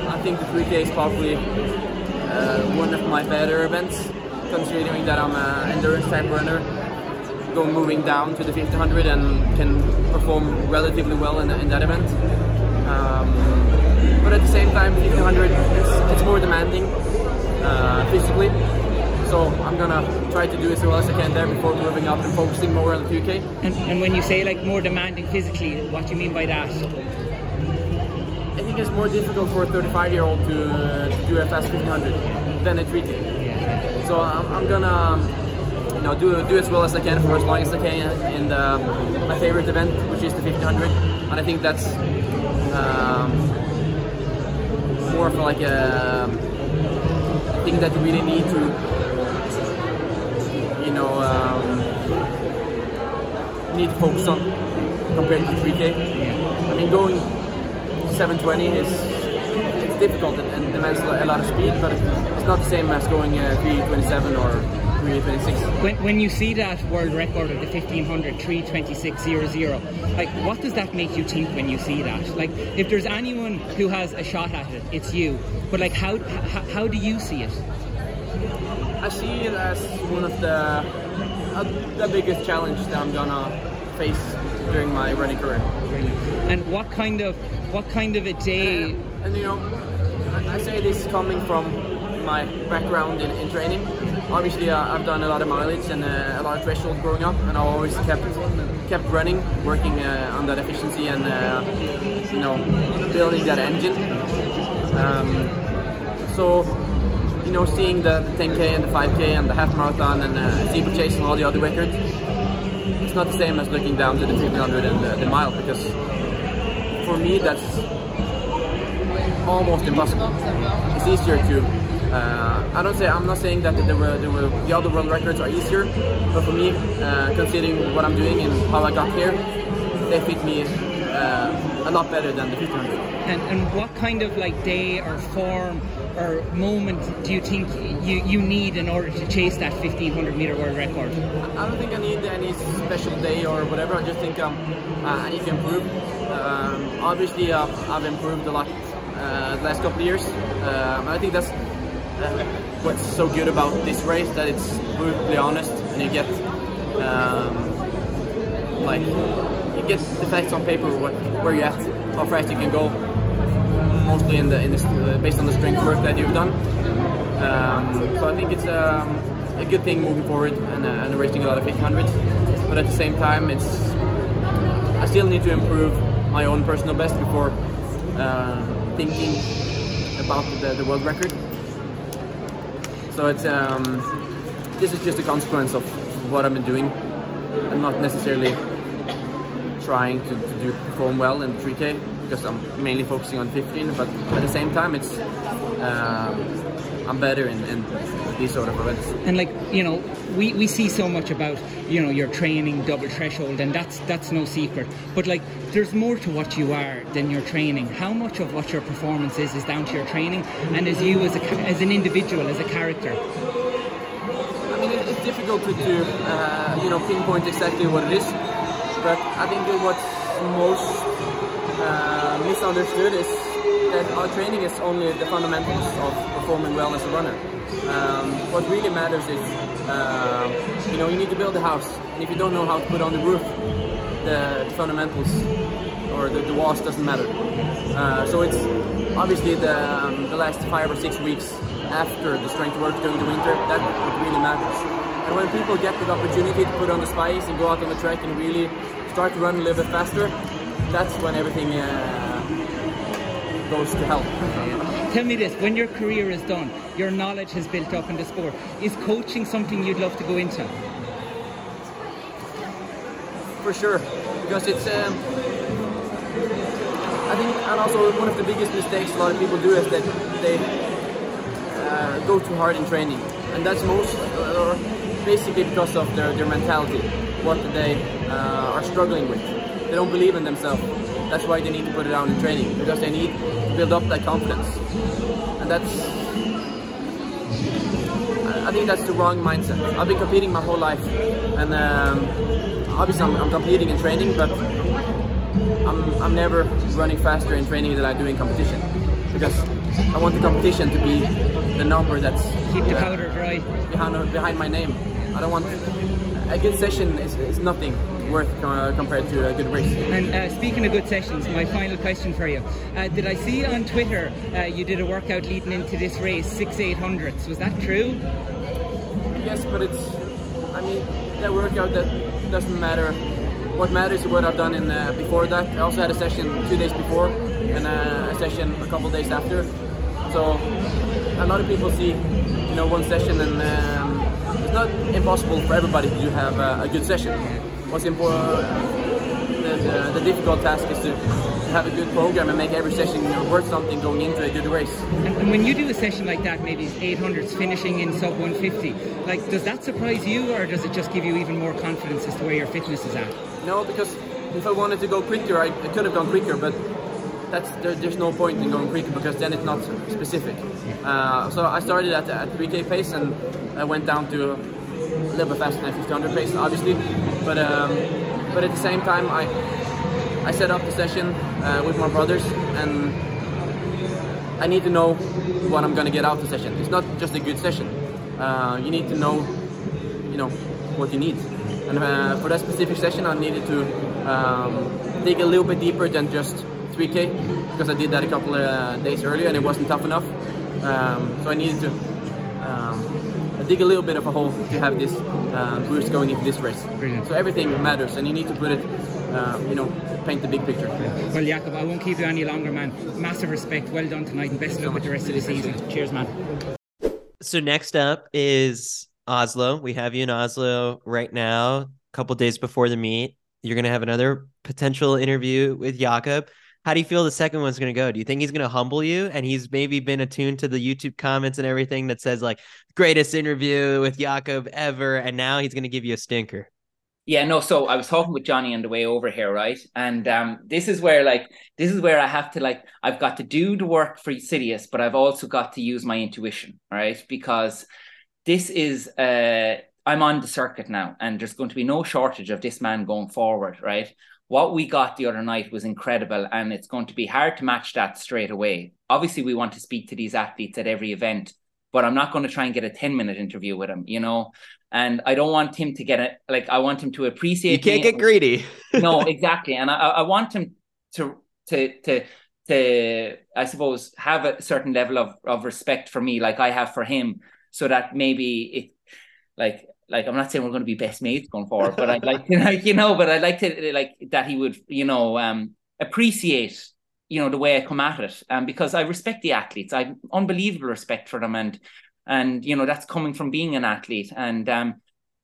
I think the three K is probably uh, one of my better events, considering that I'm an endurance type runner, go moving down to the fifteen hundred and can perform relatively well in, in that event. Um, but at the same time, fifteen hundred it's, it's more demanding uh, physically. So I'm gonna try to do as well as I can there before moving up and focusing more on the U K. And, and when you say like more demanding physically, what do you mean by that? I think it's more difficult for a thirty-five year old to, uh, to do a fast fifteen hundred than a three K. Yeah. So I'm, I'm gonna, you know, do do as well as I can for as long as I can in the, my favorite event, which is the fifteen hundred, and I think that's um, more for like a thing that you really need to. You know, um, need to focus on compared to three K. I mean, going seven twenty is it's difficult and demands a lot of speed, but it's not the same as going uh, three twenty-seven or three twenty-six. When, when you see that world record of the fifteen hundred, three twenty-six point zero zero, like, what does that make you think when you see that? Like, if there's anyone who has a shot at it, it's you. But like, how how, how do you see it? I see it as one of the uh, the biggest challenges that I'm gonna face during my running career. And what kind of what kind of a day? And, and you know, I, I say this coming from my background in, in training. Obviously, uh, I've done a lot of mileage and uh, a lot of threshold growing up, and I always kept kept running, working uh, on that efficiency and uh, you know, building that engine. Um, so. You know, seeing the ten K and the five K and the half marathon and uh, steeple chase and all the other records, it's not the same as looking down to the fifteen hundred and the, the mile, because for me that's almost impossible. It's easier to. Uh, I don't say I'm not saying that there were, there were the other world records are easier, but for me, uh, considering what I'm doing and how I got here, they fit me uh, a lot better than the fifteen hundred. And and what kind of like day or form or moment do you think you, you need in order to chase that fifteen hundred meter world record? I don't think I need any special day or whatever. I just think um, uh, I need to improve. Um, obviously, uh, I've improved a lot uh, the last couple of years. Um, I think that's uh, what's so good about this race, that it's brutally honest and you get um, Like, you get the facts on paper, what, where you're at, how fast you can go, mostly in the, in the, based on the strength work that you've done. Um, so I think it's um, a good thing moving forward and, uh, and racing a lot of eight hundreds. But at the same time, it's I still need to improve my own personal best before uh, thinking about the, the world record. So it's um, this is just a consequence of what I've been doing, and not necessarily trying to, to do perform well in three K, because I'm mainly focusing on fifteen. But at the same time, it's uh, I'm better in, in these sort of events. And like you know, we, we see so much about you know your training, double threshold, and that's that's no secret. But like, there's more to what you are than your training. How much of what your performance is is down to your training, and as you as a, as an individual, as a character. I mean, it's difficult to, to uh, you know, pinpoint exactly what it is, but I think that what's most uh, misunderstood is that our training is only the fundamentals of performing well as a runner. Um, what really matters is, uh, you know, you need to build a house, and if you don't know how to put on the roof, the fundamentals or the, the walls doesn't matter. Uh, so it's obviously the, um, the last five or six weeks after the strength work during the winter, that really matters. And when people get the opportunity to put on the spikes and go out on the track and really start to run a little bit faster, that's when everything uh, goes to hell. Tell me this, when your career is done, your knowledge has built up in the sport, is coaching something you'd love to go into? For sure, because it's... Um, I think, and also one of the biggest mistakes a lot of people do is that they... Uh, go too hard in training, and that's most uh, basically because of their, their mentality, what they uh, are struggling with. They don't believe in themselves. That's why they need to put it down in training, because they need to build up that confidence. And that's, I think that's the wrong mindset. I've been competing my whole life, and um, obviously I'm, I'm competing in training, but I'm, I'm never running faster in training than I do in competition, because I want the competition to be the number that's keep the powder dry behind, behind my name. I don't want a good session is, is nothing worth uh, compared to a good race. And uh, speaking of good sessions, my final question for you: uh, did I see on Twitter uh, you did a workout leading into this race, six eight hundreds? Was that true? Yes, but it's. I mean, that workout that doesn't matter. What matters is what I've done in uh, before that. I also had a session two days before and uh, a session a couple days after. So a lot of people see, you know, one session, and um, it's not impossible for everybody to have a, a good session. What's important, the, the, the difficult task is to have a good program and make every session, you know, worth something going into a good race. And, and when you do a session like that, maybe eight hundreds finishing in sub one fifty, like, does that surprise you, or does it just give you even more confidence as to where your fitness is at? No, because if I wanted to go quicker, I, I could have gone quicker, but. That's, there, there's no point in going quicker because then it's not specific. Uh, so I started at a three K pace and I went down to a little bit faster than fifteen hundred pace, obviously. But um, but at the same time, I I set up the session uh, with my brothers, and I need to know what I'm going to get out of the session. It's not just a good session. Uh, you need to know, you know, what you need. And uh, for that specific session, I needed to um, dig a little bit deeper than just three K, because I did that a couple of uh, days earlier and it wasn't tough enough, um, so I needed to um, dig a little bit of a hole to have this uh, boost going into this race. Brilliant. So everything matters, and you need to put it, uh, you know, paint the big picture. Well, Jakob, I won't keep you any longer, man. Massive respect, well done tonight, and best of luck with the rest of the season. Cheers, man. So next up is Oslo. We have you in Oslo right now, a couple days before the meet. You're going to have another potential interview with Jakob. How do you feel the second one's going to go? Do you think he's going to humble you? And he's maybe been attuned to the YouTube comments and everything that says, like, greatest interview with Jakob ever. And now he's going to give you a stinker. Yeah, no. So I was talking with Johnny on the way over here, right? And um, this is where, like, this is where I have to, like, I've got to do the work for Citius, but I've also got to use my intuition, right? Because this is, uh, I'm on the circuit now, and there's going to be no shortage of this man going forward, right? What we got the other night was incredible, and it's going to be hard to match that straight away. Obviously, we want to speak to these athletes at every event, but I'm not going to try and get a ten-minute interview with them, you know. And I don't want him to get it. Like, I want him to appreciate. You can't me. get greedy. No, exactly. And I, I want him to, to, to, to, I suppose, have a certain level of, of respect for me, like I have for him, so that maybe it, like, like, I'm not saying we're going to be best mates going forward, but I like, like, you know, but I like to, like, that he would, you know, um, appreciate, you know, the way I come at it. Um, because I respect the athletes. I have unbelievable respect for them. And, And, you know, that's coming from being an athlete. And um,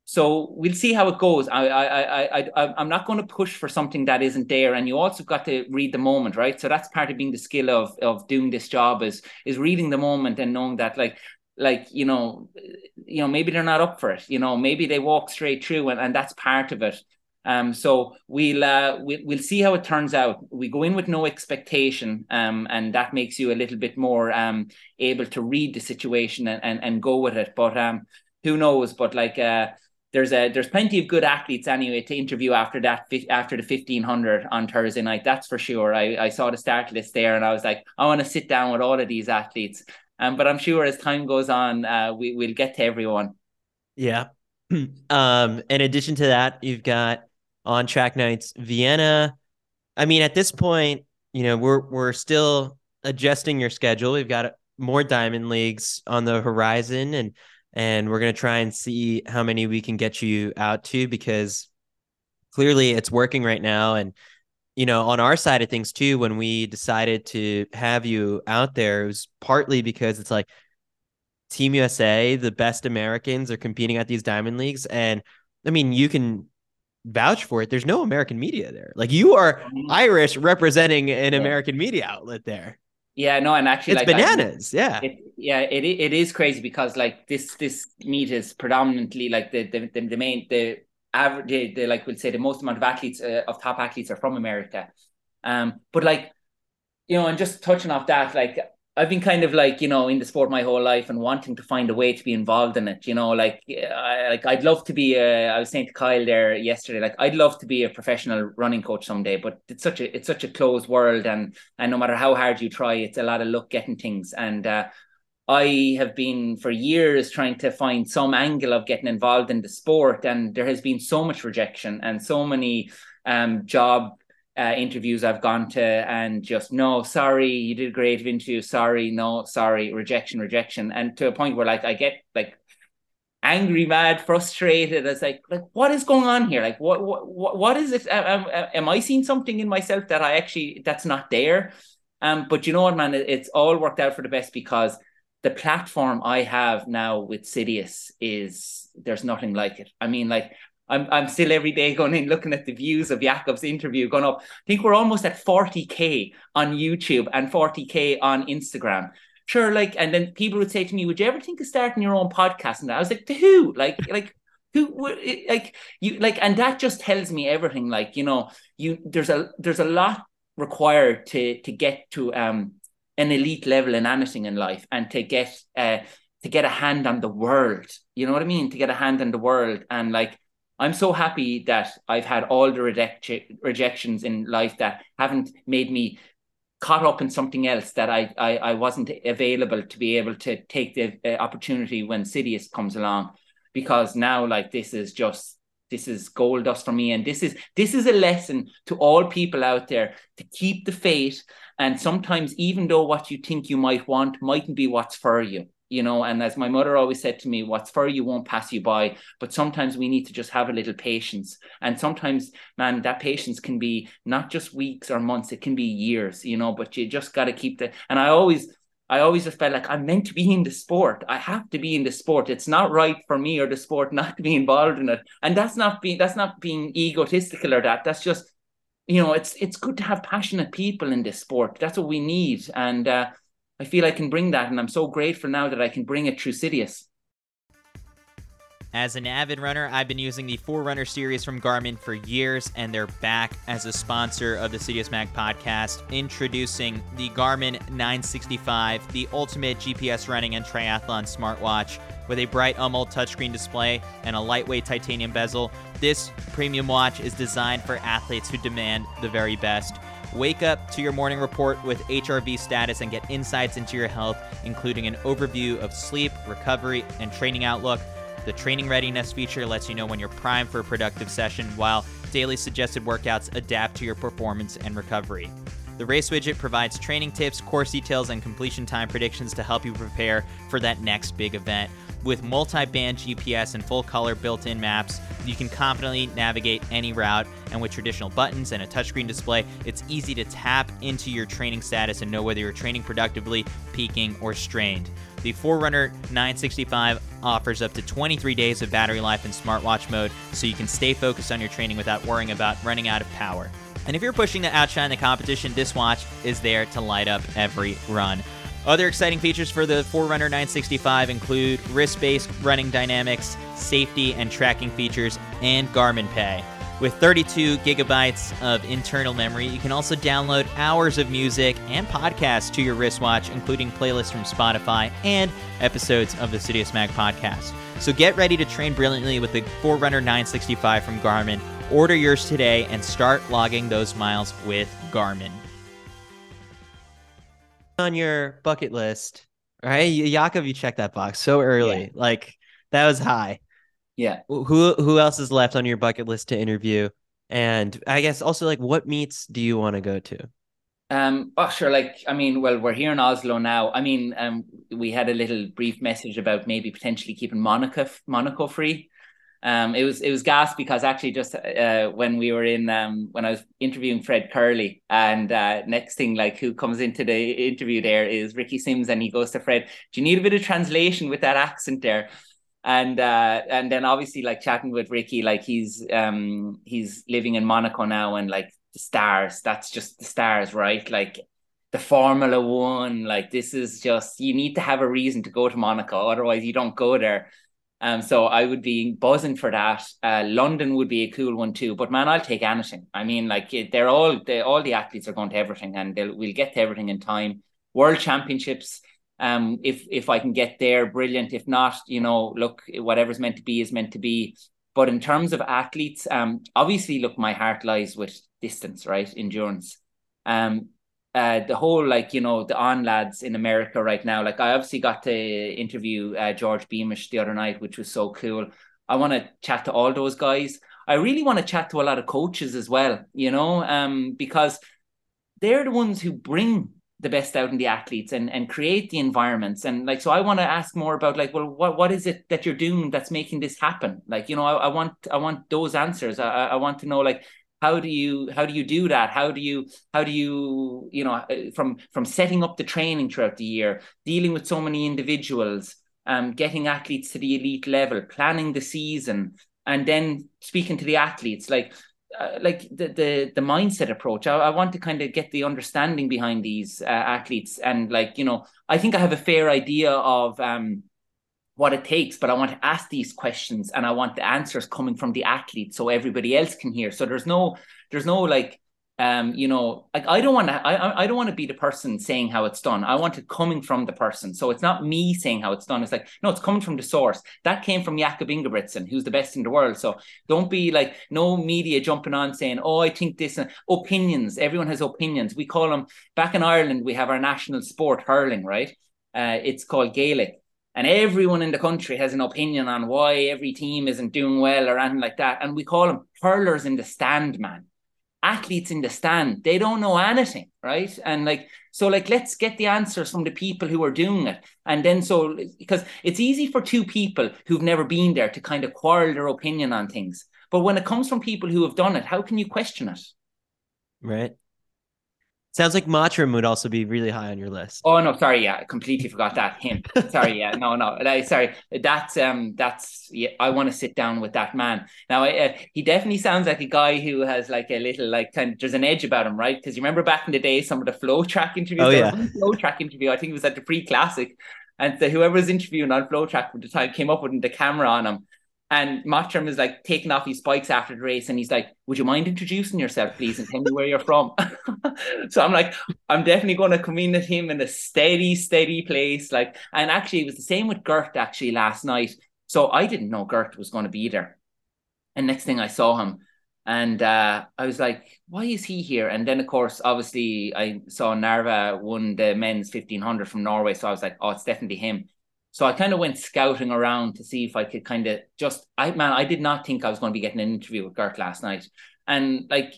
so we'll see how it goes. I, I, I, I, I'm not going to push for something that isn't there. And you also got to read the moment, right? So that's part of being the skill of of doing this job is is reading the moment and knowing that, like, like, you know, you know, maybe they're not up for it. You know, maybe they walk straight through, and, and that's part of it. Um, so we'll, uh, we, we'll see how it turns out. We go in with no expectation, um, and that makes you a little bit more um, able to read the situation and, and, and go with it. But um, who knows? But like, uh, there's a there's plenty of good athletes anyway to interview after that after the fifteen hundred on Thursday night. That's for sure. I, I saw the start list there, and I was like, I want to sit down with all of these athletes. Um, but I'm sure as time goes on, uh, we we'll get to everyone. Yeah. um. In addition to that, you've got On Track Nights Vienna. I mean, at this point, you know, we're we're still adjusting your schedule. We've got more Diamond Leagues on the horizon, and and we're going to try and see how many we can get you out to, because clearly it's working right now. And, you know, on our side of things too, when we decided to have you out there, it was partly because it's like Team U S A, the best Americans are competing at these Diamond Leagues. And I mean, you can vouch for it, there's no American media there. Like, you are Irish representing an yeah. American media outlet there. Yeah, no, and actually, it's like, bananas. I, yeah, it, yeah, it it is crazy, because like this this meet is predominantly like the the, the, the main the average the, the like we'll say the most amount of athletes uh, of top athletes are from America, um. But like, you know, and just touching off that, like, I've been kind of like, you know, in the sport my whole life and wanting to find a way to be involved in it. You know, like, I, like I'd love to be a, I was saying to Kyle there yesterday, like, I'd love to be a professional running coach someday, but it's such a, it's such a closed world. And, and no matter how hard you try, it's a lot of luck getting things. And uh, I have been for years trying to find some angle of getting involved in the sport. And there has been so much rejection and so many um, job Uh, interviews I've gone to, and just, no, sorry, you did a great interview, sorry, no, sorry, rejection, rejection. And to a point where, like, I get like angry, mad, frustrated. It's like, like, what is going on here? Like, what, what, what is it? Am, am I seeing something in myself that I actually, that's not there? Um, but you know what, man, it's all worked out for the best, because the platform I have now with CITIUS is, there's nothing like it. I mean, like, I'm I'm still every day going in, looking at the views of Jakob's interview going up. I think we're almost at forty K on YouTube and forty K on Instagram. Sure, like, and then people would say to me, would you ever think of starting your own podcast? And I was like, to who? Like, like, who, like, you, like, and that just tells me everything. Like, you know, you, there's a, there's a lot required to, to get to um an elite level in anything in life, and to get, uh, to get a hand on the world. You know what I mean? To get a hand on the world. And like, I'm so happy that I've had all the reject- rejections in life that haven't made me caught up in something else, that I I, I wasn't available to be able to take the uh, opportunity when CITIUS comes along, because now, like, this is just, this is gold dust for me. And this is, this is a lesson to all people out there to keep the faith. And sometimes, even though what you think you might want mightn't be what's for you. You know, and as my mother always said to me, what's for you won't pass you by. But sometimes we need to just have a little patience. And sometimes, man, that patience can be not just weeks or months, it can be years, you know, but you just got to keep the, and I always, I always just felt like I'm meant to be in the sport. I have to be in the sport. It's not right for me or the sport not to be involved in it. And that's not being, that's not being egotistical or that. That's just, you know, it's, it's good to have passionate people in this sport. That's what we need. And, uh, I feel I can bring that, and I'm so grateful now that I can bring it through CITIUS. As an avid runner, I've been using the Forerunner series from Garmin for years, and they're back as a sponsor of the CITIUS Mag podcast, introducing the Garmin nine sixty-five, the ultimate G P S running and triathlon smartwatch. With a bright U M L touchscreen display and a lightweight titanium bezel, this premium watch is designed for athletes who demand the very best. Wake up to your morning report with H R V status and get insights into your health, including an overview of sleep, recovery, and training outlook. The training readiness feature lets you know when you're primed for a productive session, while daily suggested workouts adapt to your performance and recovery. The race widget provides training tips, course details, and completion time predictions to help you prepare for that next big event. With multi-band G P S and full-color built-in maps, you can confidently navigate any route, and with traditional buttons and a touchscreen display, it's easy to tap into your training status and know whether you're training productively, peaking, or strained. The Forerunner nine sixty-five offers up to twenty-three days of battery life in smartwatch mode, so you can stay focused on your training without worrying about running out of power. And if you're pushing to outshine the competition, this watch is there to light up every run. Other exciting features for the Forerunner nine sixty-five include wrist-based running dynamics, safety and tracking features, and Garmin Pay. With thirty-two gigabytes of internal memory, you can also download hours of music and podcasts to your wristwatch, including playlists from Spotify and episodes of the CITIUS MAG podcast. So get ready to train brilliantly with the Forerunner nine sixty-five from Garmin. Order yours today and start logging those miles with Garmin. On your bucket list, right? Jakob, you checked that box so early. Yeah. Like, that was high. Yeah. Who who else is left on your bucket list to interview? And I guess also, like, what meets do you want to go to? Um, oh, sure. Like, I mean, well, we're here in Oslo now. I mean, um, we had a little brief message about maybe potentially keeping Monaco Monaco free. Um, it was it was gas because actually just uh, when we were in um, when I was interviewing Fred Curley, and uh, next thing, like, who comes into the interview there is Ricky Sims, and he goes to Fred, "Do you need a bit of translation with that accent there?" And uh, and then obviously, like, chatting with Ricky, like, he's um, he's living in Monaco now, and like the stars, that's just the stars, right? Like the Formula One, like this is just, you need to have a reason to go to Monaco, otherwise you don't go there. Um, so I would be buzzing for that. Uh, London would be a cool one too. But man, I'll take anything. I mean, like they're all they, all the athletes are going to everything, and they'll we'll get to everything in time. World Championships. Um, if if I can get there, brilliant. If not, you know, look, whatever's meant to be is meant to be. But in terms of athletes, um, obviously, look, my heart lies with distance, right? Endurance. Um, Uh, the whole, like, you know, the on lads in America right now, like I obviously got to interview uh, George Beamish the other night, which was so cool. I want to chat to all those guys. I really want to chat to a lot of coaches as well, you know, um, because they're the ones who bring the best out in the athletes and, and create the environments. And like, so I want to ask more about like, well, what, what is it that you're doing that's making this happen? Like, you know, I, I want I want those answers. I, I want to know, like, How do you how do you do that? How do you how do you you know from from setting up the training throughout the year, dealing with so many individuals, um, getting athletes to the elite level, planning the season, and then speaking to the athletes, like uh, like the, the the mindset approach. I, I want to kind of get the understanding behind these uh, athletes, and like you know, I think I have a fair idea of um what it takes, but I want to ask these questions and I want the answers coming from the athlete so everybody else can hear. So there's no, there's no like, um, you know, like I don't want to, I, I don't want to be the person saying how it's done. I want it coming from the person. So it's not me saying how it's done. It's like, no, it's coming from the source. That came from Jakob Ingebrigtsen, who's the best in the world. So don't be like, no media jumping on saying, oh, I think this, and opinions. Everyone has opinions. We call them, back in Ireland, we have our national sport, hurling, right? Uh, it's called Gaelic. And everyone in the country has an opinion on why every team isn't doing well or anything like that. And we call them hurlers in the stand, man. Athletes in the stand. They don't know anything, right? And like, so like, let's get the answers from the people who are doing it. And then so, because it's easy for two people who've never been there to kind of quarrel their opinion on things. But when it comes from people who have done it, how can you question it? Right. Sounds like Mottram would also be really high on your list. Oh no, sorry, yeah, I completely forgot that him. Sorry, yeah, no, no, like, sorry. That's um, that's yeah. I want to sit down with that man. Now, I, uh, he definitely sounds like a guy who has like a little like kind of, there's an edge about him, right? Because you remember back in the day, some of the flow track interviews. Oh yeah, flow track interview. I think it was at the pre-classic, and so whoever was interviewing on flow track at the time came up with the camera on him. And Mottram is like taking off his spikes after the race, and he's like, "Would you mind introducing yourself, please, and tell me where you're from?" So I'm like, I'm definitely going to come in at him in a steady, steady place. Like, and actually, it was the same with Gjert actually last night. So I didn't know Gjert was going to be there, and next thing I saw him, and uh, I was like, "Why is he here?" And then, of course, obviously, I saw Narva won the men's fifteen hundred from Norway, so I was like, "Oh, it's definitely him." So I kind of went scouting around to see if I could kind of just, I man, I did not think I was going to be getting an interview with Gjert last night. And like,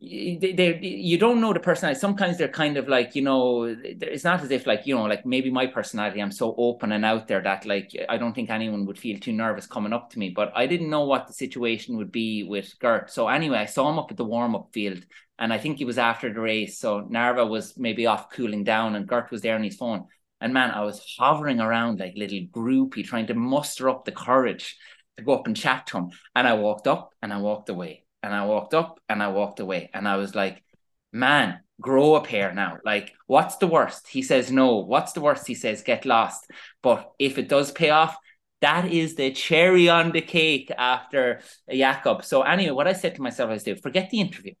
they, they you don't know the personality. Sometimes they're kind of like, you know, it's not as if like, you know, like maybe my personality, I'm so open and out there that like, I don't think anyone would feel too nervous coming up to me, but I didn't know what the situation would be with Gjert. So anyway, I saw him up at the warm-up field and I think he was after the race. So Narva was maybe off cooling down and Gjert was there on his phone. And man, I was hovering around like little groupie, trying to muster up the courage to go up and chat to him. And I walked up and I walked away and I walked up and I walked away. And I was like, man, grow up here now. Like, what's the worst? He says, no. What's the worst? He says, get lost. But if it does pay off, that is the cherry on the cake after Jakob. So anyway, what I said to myself is, forget the interview.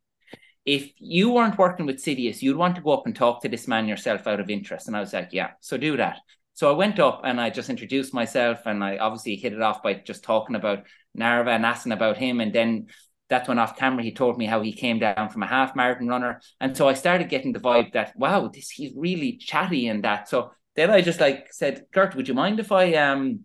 If you weren't working with Citius, you'd want to go up and talk to this man yourself out of interest. And I was like, yeah, so do that. So I went up and I just introduced myself and I obviously hit it off by just talking about Narva and asking about him. And then that's when off camera, he told me how he came down from a half marathon runner. And so I started getting the vibe that, wow, this he's really chatty and that. So then I just like said, Gjert, would you mind if I... um.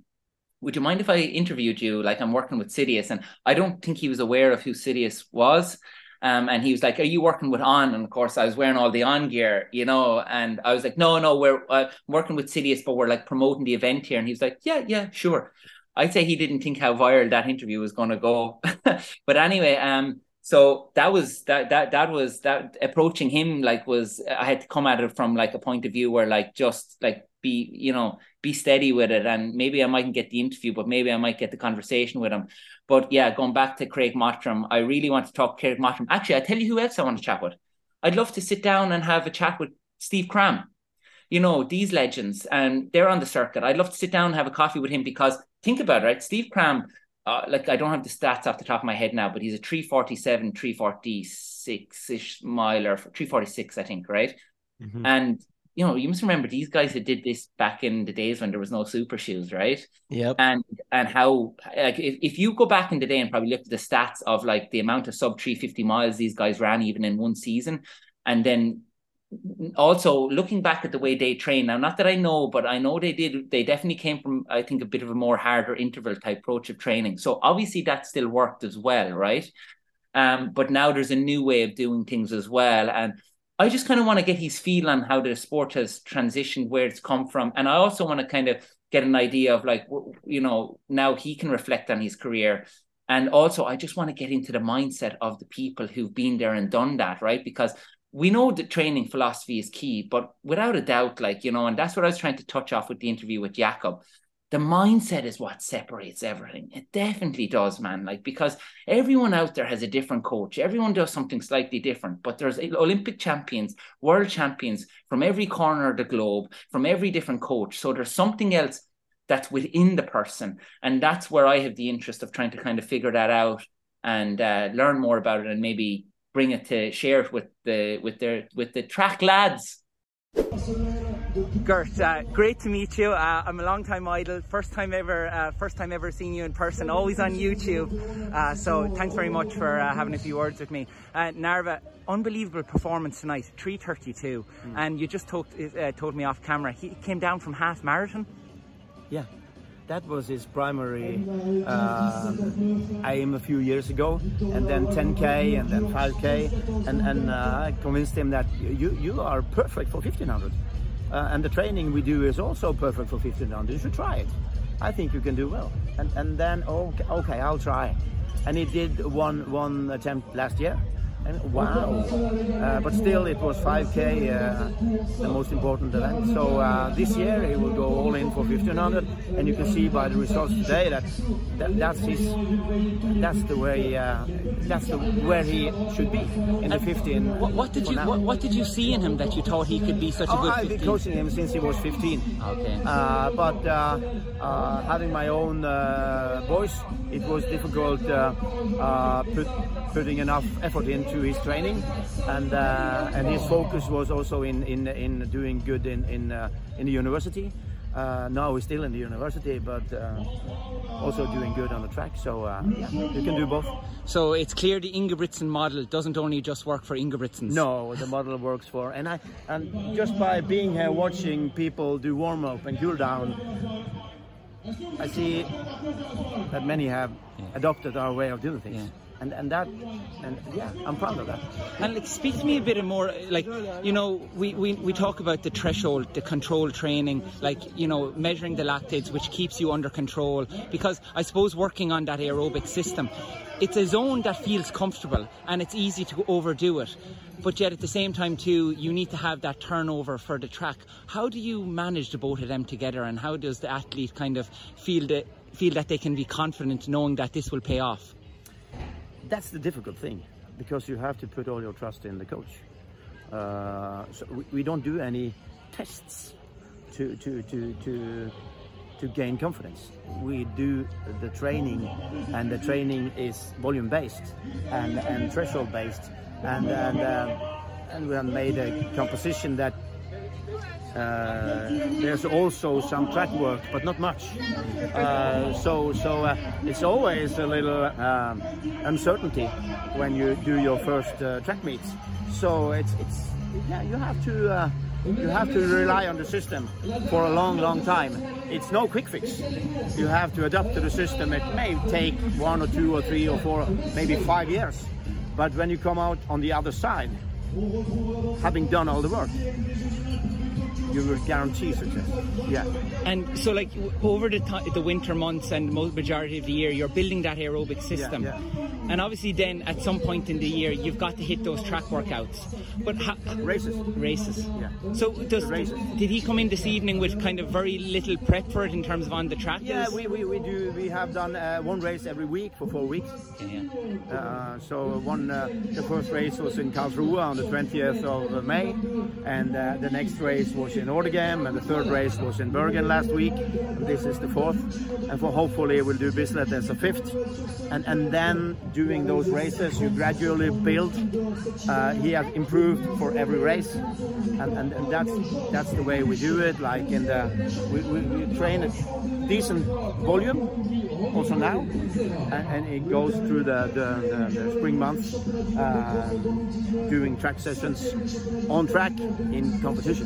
would you mind if I interviewed you? Like, I'm working with Citius. And I don't think he was aware of who Citius was. Um, and he was like, are you working with On? And of course I was wearing all the On gear, you know, and I was like, no, no, we're uh, working with Citius, but we're like promoting the event here. And he was like, yeah, yeah, sure. I'd say he didn't think how viral that interview was going to go. But anyway, um, so that was, that, that, that was, that approaching him, like was, I had to come at it from like a point of view where like, just like be, you know, be steady with it. And maybe I mightn't get the interview, but maybe I might get the conversation with him. But yeah, going back to Craig Mottram, I really want to talk to Craig Mottram. Actually, I tell you who else I want to chat with. I'd love to sit down and have a chat with Steve Cram. You know, these legends, and they're on the circuit. I'd love to sit down and have a coffee with him because think about it, right? Steve Cram, uh, like I don't have the stats off the top of my head now, but he's a three forty-seven, three forty-six-ish miler, three forty-six, I think, right? Mm-hmm. And you know, you must remember these guys that did this back in the days when there was no super shoes, right? Yep. And and how, like, if, if you go back in the day and probably look at the stats of like the amount of sub three fifty miles these guys ran even in one season. And then also looking back at the way they train now, not that I know, but I know they did, they definitely came from, I think, a bit of a more harder interval type approach of training. So obviously that still worked as well, right? Um, but now there's a new way of doing things as well. And I just kind of want to get his feel on how the sport has transitioned, where it's come from. And I also want to kind of get an idea of like, you know, now he can reflect on his career. And also I just want to get into the mindset of the people who've been there and done that, right? Because we know the training philosophy is key, but without a doubt, like, you know, and that's what I was trying to touch off with the interview with Jakob. The mindset is what separates everything. It definitely does, man. Like, because everyone out there has a different coach. Everyone does something slightly different, but there's Olympic champions, world champions from every corner of the globe, from every different coach. So there's something else that's within the person. And that's where I have the interest of trying to kind of figure that out and uh, learn more about it and maybe bring it to share it with the, with their, with the track lads. Gjert, uh, great to meet you. Uh, I'm a long time idol, first time ever, uh, first time ever seeing you in person, always on YouTube. Uh, so thanks very much for uh, having a few words with me. Uh, Narva, unbelievable performance tonight, three thirty-two. Mm. And you just talked, uh, told me off camera, he came down from half marathon? Yeah, that was his primary uh, aim a few years ago, and then ten K and then five K. And, and uh, I convinced him that you, you are perfect for fifteen hundred. Uh, and the training we do is also perfect for fifteen hundred. You should try it. I think you can do well. And and then okay, okay, I'll try. And he did one one attempt last year, and wow! Uh, but still, it was five K, uh, the most important event. So uh, this year he will go all in for fifteen hundred, and you can see by the results today that, that that's his, that's the way, uh, that's the, where he should be in the fifteen. What, what did you what, what did you see in him that you thought he could be such oh, a good? I've been coaching him since he was fifteen. Okay. Uh, but uh, uh, having my own uh, voice, it was difficult uh, uh, put, putting enough effort into his training, and uh, and his focus was also in in in doing good in in uh, in the university. Uh, no, we're still in the university, but uh, also doing good on the track. So uh, yeah, you can do both. So it's clear the Ingebrigtsen model doesn't only just work for Ingebrigtsens. No, the model works for, and I and just by being here watching people do warm up and cool down, I see that many have yeah. adopted our way of doing things. Yeah. And and that, and yeah, I'm proud of that. And like, speak to me a bit more, like, you know, we, we, we talk about the threshold, the control training, like, you know, measuring the lactates, which keeps you under control. Because I suppose working on that aerobic system, it's a zone that feels comfortable and it's easy to overdo it. But yet at the same time too, you need to have that turnover for the track. How do you manage the both of them together, and how does the athlete kind of feel that, feel that they can be confident knowing that this will pay off? That's the difficult thing, because you have to put all your trust in the coach. Uh, so we, we don't do any tests to, to, to, to, to gain confidence. We do the training, and the training is volume-based and, and threshold-based. And, and, uh, and we have made a composition that Uh, there's also some track work, but not much. Uh, so, so uh, it's always a little uh, uncertainty when you do your first uh, track meets. So it's, it's yeah, you have to uh, you have to rely on the system for a long, long time. It's no quick fix. You have to adapt to the system. It may take one or two or three or four, maybe five years. But when you come out on the other side, having done all the work, you will guarantee success. Yeah. And so, like, over the the winter months and most majority of the year, you're building that aerobic system. Yeah, yeah. And obviously, then at some point in the year, you've got to hit those track workouts. But races, races. Yeah. So does races. Did he come in this evening with kind of very little prep for it in terms of on the track? Yeah, we, we, we do. We have done uh, one race every week for four weeks. Yeah. Uh, so one uh, the first race was in Karlsruhe on the twentieth of May, and uh, the next race was in Ordeghem, and the third race was in Bergen last week. This is the fourth, and for hopefully we'll do Bislett as a fifth, and and then doing those races you gradually build. Uh, he has improved for every race, and, and, and that's that's the way we do it. Like in the we, we, we train at decent volume also now, and, and it goes through the the, the, the spring months, uh, doing track sessions on track in competition.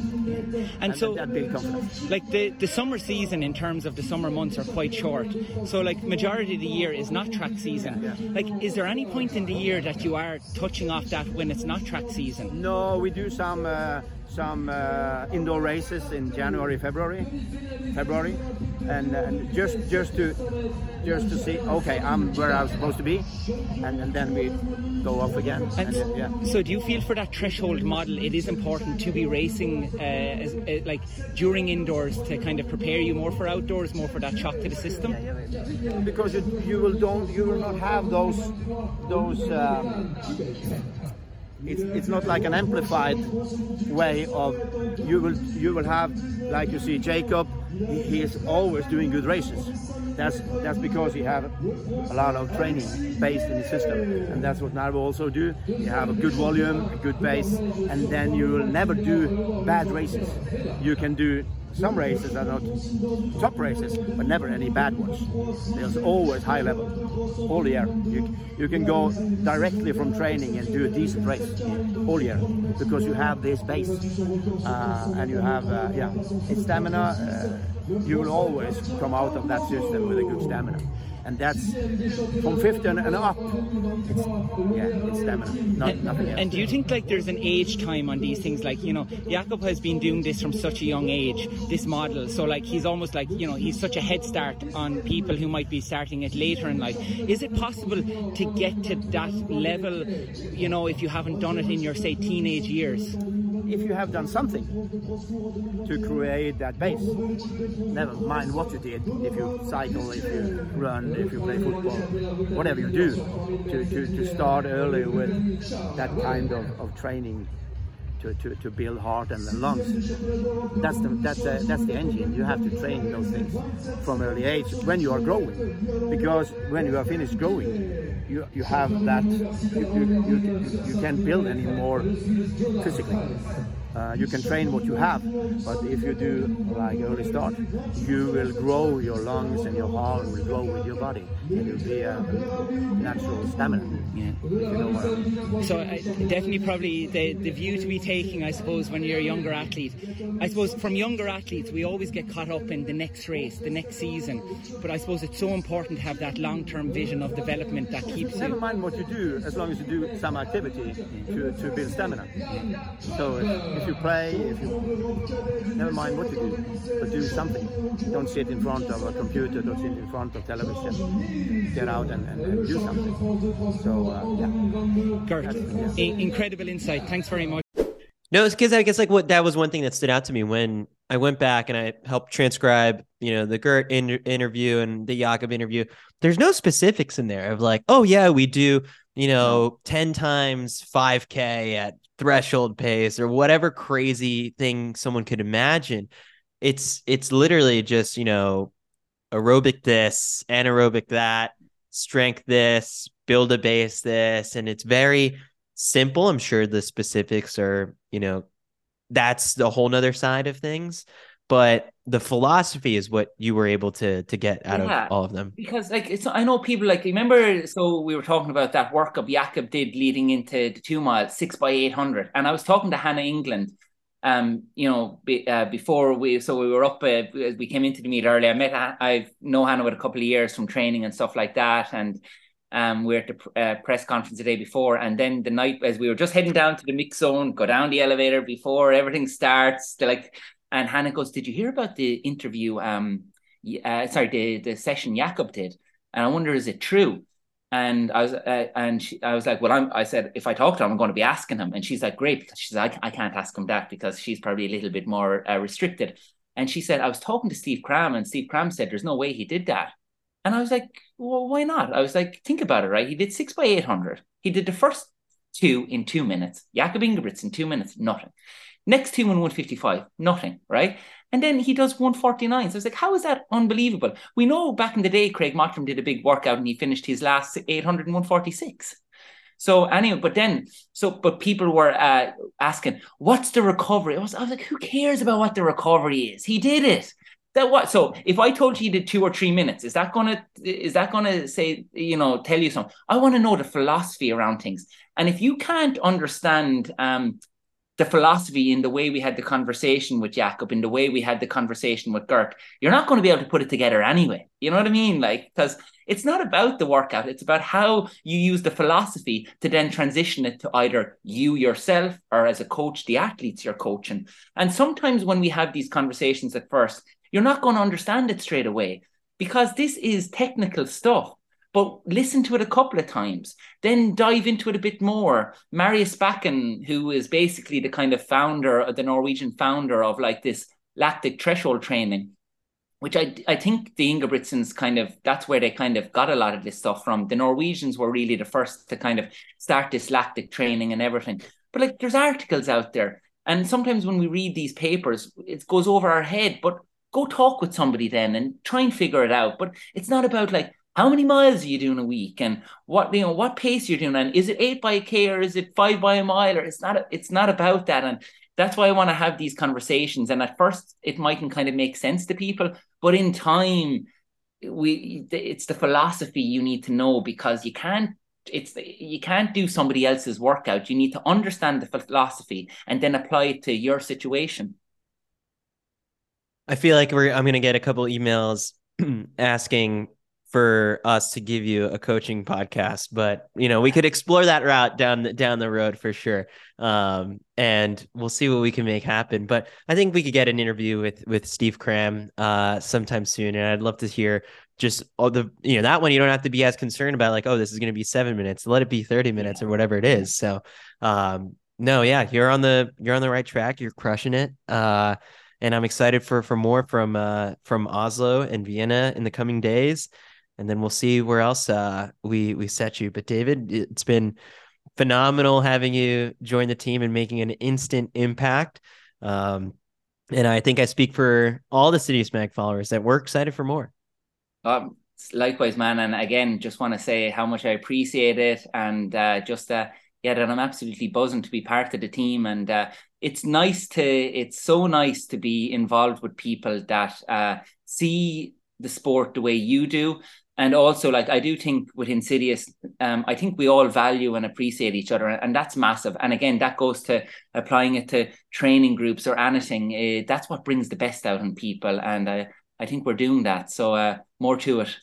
And, and so that builds confidence. Like the, the summer season in terms of the summer months are quite short. So like majority of the year is not track season. Yeah. Like, is there any point in the year that you are touching off that when it's not track season? No, we do some uh, some uh, indoor races in January, February, February, and, and just just to just to see, okay, I'm where I'm supposed to be, and, and then we go off again. And and, yeah. So do you feel for that threshold model, it is important to be racing uh, as, uh, like during indoors to kind of prepare you more for outdoors, more for that shock to the system? Yeah, yeah, yeah. Because you, you will don't you will not have those those. Um, It's, it's not like an amplified way of, you will you will have, like you see Jakob, he, he is always doing good races. That's that's because he have a lot of training based in the system, and that's what Narva also do. You have a good volume, a good base, and then you will never do bad races. You can do some races that are not top races, but never any bad ones. There's always high level all year. You, you can go directly from training and do a decent race all year because you have this base uh, and you have uh, yeah, it's stamina. Uh, you will always come out of that system with a good stamina. And that's from fifty and up. It's, yeah, it's stamina, not, and, nothing else. And do you think like there's an age time on these things? Like, you know, Jakob has been doing this from such a young age, this model. So like he's almost like, you know, he's such a head start on people who might be starting it later in life. Is it possible to get to that level, you know, if you haven't done it in your, say, teenage years? If you have done something to create that base, never mind what you did, if you cycle, if you run, if you play football, whatever you do, to, to, to start early with that kind of, of training to, to, to build heart and lungs, that's the, that's, a, that's the engine. You have to train those things from early age when you are growing, because when you are finished growing, You, you have that, you, you, you, you can't build anymore physically. Uh, you can train what you have, but if you do like early start, you will grow your lungs and your heart will grow with your body, and you'll be a natural stamina. Yeah. If you know what I mean. So I, definitely, probably the the view to be taking, I suppose, when you're a younger athlete. I suppose from younger athletes, we always get caught up in the next race, the next season. But I suppose it's so important to have that long-term vision of development that keeps. Never you. mind what you do, as long as you do some activity to to build stamina. Yeah. So. If, If you play, if you, never mind what you do, but do something. Don't sit in front of a computer, don't sit in front of television. Get out and, and, and do something. So, uh, yeah. Gjert, yeah. Incredible insight. Thanks very much. No, it's because I guess like what that was one thing that stood out to me when I went back and I helped transcribe, you know, the Gjert in interview and the Jakob interview. There's no specifics in there of like, oh yeah, we do, you know, ten times five K at threshold pace or whatever crazy thing someone could imagine. It's it's literally just, you know, aerobic this, anaerobic that, strength this, build a base this, and it's very simple. I'm sure the specifics are, you know, that's the whole nother side of things, but the philosophy is what you were able to to get out yeah, of all of them. Because like it's, I know people like, remember, so we were talking about that workup Jakob did leading into the two miles, six by eight hundred, and I was talking to Hannah England, um, you know, be, uh, before we, so we were up, uh, we came into the meet early. I met, I know Hannah with a couple of years from training and stuff like that, and. Um, we were at the uh, press conference the day before, and then the night as we were just heading down to the mix zone, go down the elevator before everything starts. They're like, and Hannah goes, "Did you hear about the interview? Um, uh, sorry, the the session Jakob did, and I wonder is it true?" And I was, uh, and she, I was like, "Well, I'm." I said, "If I talk to him, I'm going to be asking him." And she's like, "Great," because she's like, "I can't ask him that because she's probably a little bit more uh, restricted." And she said, "I was talking to Steve Cram, and Steve Cram said there's no way he did that." And I was like, well, why not? I was like, think about it, right? He did six by eight hundred. He did the first two in two minutes. Jakob Ingebrigtsen, two minutes, nothing. Next two in one fifty-five, nothing, right? And then he does one forty-nine. So I was like, how is that unbelievable? We know back in the day, Craig Mottram did a big workout and he finished his last eight hundred in one forty-six. So anyway, but then, so, but people were uh, asking, what's the recovery? I was, I was like, who cares about what the recovery is? He did it. That what? So if I told you you did two or three minutes, is that gonna is that gonna say, you know, tell you something? I want to know the philosophy around things. And if you can't understand um the philosophy in the way we had the conversation with Jakob, in the way we had the conversation with Gjert, you're not going to be able to put it together anyway. You know what I mean? Like, because it's not about the workout, it's about how you use the philosophy to then transition it to either you yourself or as a coach, the athletes you're coaching. And sometimes when we have these conversations at first, you're not going to understand it straight away because this is technical stuff. But listen to it a couple of times, then dive into it a bit more. Marius Bakken, who is basically the kind of founder, the Norwegian founder of like this lactic threshold training, which I, I think the Ingebrigtsens kind of, that's where they kind of got a lot of this stuff from. The Norwegians were really the first to kind of start this lactic training and everything. But like there's articles out there. And sometimes when we read these papers, it goes over our head, but go talk with somebody then and try and figure it out. But it's not about like, how many miles are you doing a week and what, you know, what pace you're doing? And is it eight by a K or is it five by a mile? Or it's not, it's not about that. And that's why I want to have these conversations. And at first it mightn't kind of make sense to people, but in time, we, it's the philosophy you need to know because you can't, it's, you can't do somebody else's workout. You need to understand the philosophy and then apply it to your situation. I feel like we're, I'm going to get a couple emails asking for us to give you a coaching podcast, but you know, we could explore that route down the, down the road for sure. Um, and we'll see what we can make happen, but I think we could get an interview with, with Steve Cram uh, sometime soon. And I'd love to hear just all the, you know, that one, you don't have to be as concerned about like, oh, this is going to be seven minutes, let it be thirty minutes or whatever it is. So um, no, yeah, you're on the, you're on the right track. You're crushing it. Uh, and I'm excited for, for more from, uh, from Oslo and Vienna in the coming days. And then we'll see where else uh, we we set you. But David, it's been phenomenal having you join the team and making an instant impact. Um, and I think I speak for all the CITIUS MAG followers that we're excited for more. Um, likewise, man. And again, just want to say how much I appreciate it. And uh, just uh, yeah, that I'm absolutely buzzing to be part of the team. And uh, it's nice to, it's so nice to be involved with people that uh, see the sport the way you do. And also, like, I do think within CITIUS, um, I think we all value and appreciate each other. And that's massive. And again, that goes to applying it to training groups or anything. Uh, that's what brings the best out in people. And I, I think we're doing that. So uh, more to it.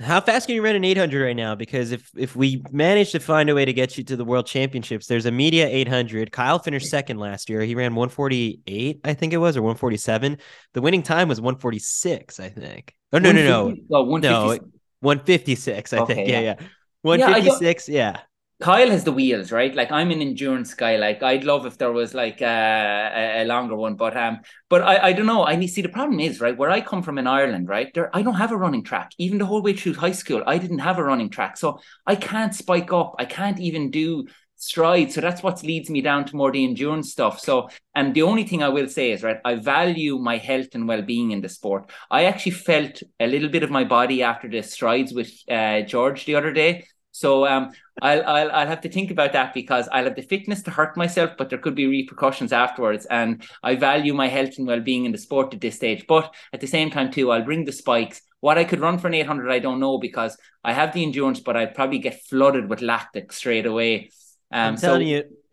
How fast can you run an eight hundred right now? Because if if we manage to find a way to get you to the World Championships, there's a media eight hundred. Kyle finished second last year. He ran one forty-eight, I think it was, or one forty-seven. The winning time was one forty-six, I think. Oh, no, no, no. Oh, one fifty-six. No, one fifty-six, I okay, think. Yeah, yeah. yeah. one fifty-six, yeah, yeah. Kyle has the wheels, right? Like, I'm an endurance guy. Like, I'd love if there was like uh, a, a longer one, but um, but I, I don't know. I need see the problem is, right, where I come from in Ireland, right, there I don't have a running track. Even the whole way through high school, I didn't have a running track, so I can't spike up. I can't even do strides. So that's what leads me down to more the endurance stuff. So, and the only thing I will say is, right, I value my health and well-being in the sport. I actually felt a little bit of my body after the strides with uh, George the other day. So um, I'll, I'll I'll have to think about that, because I'll have the fitness to hurt myself, but there could be repercussions afterwards. And I value my health and well-being in the sport at this stage. But at the same time, too, I'll bring the spikes. What I could run for an eight hundred, I don't know, because I have the endurance, but I'd probably get flooded with lactic straight away. Um, I'm telling so,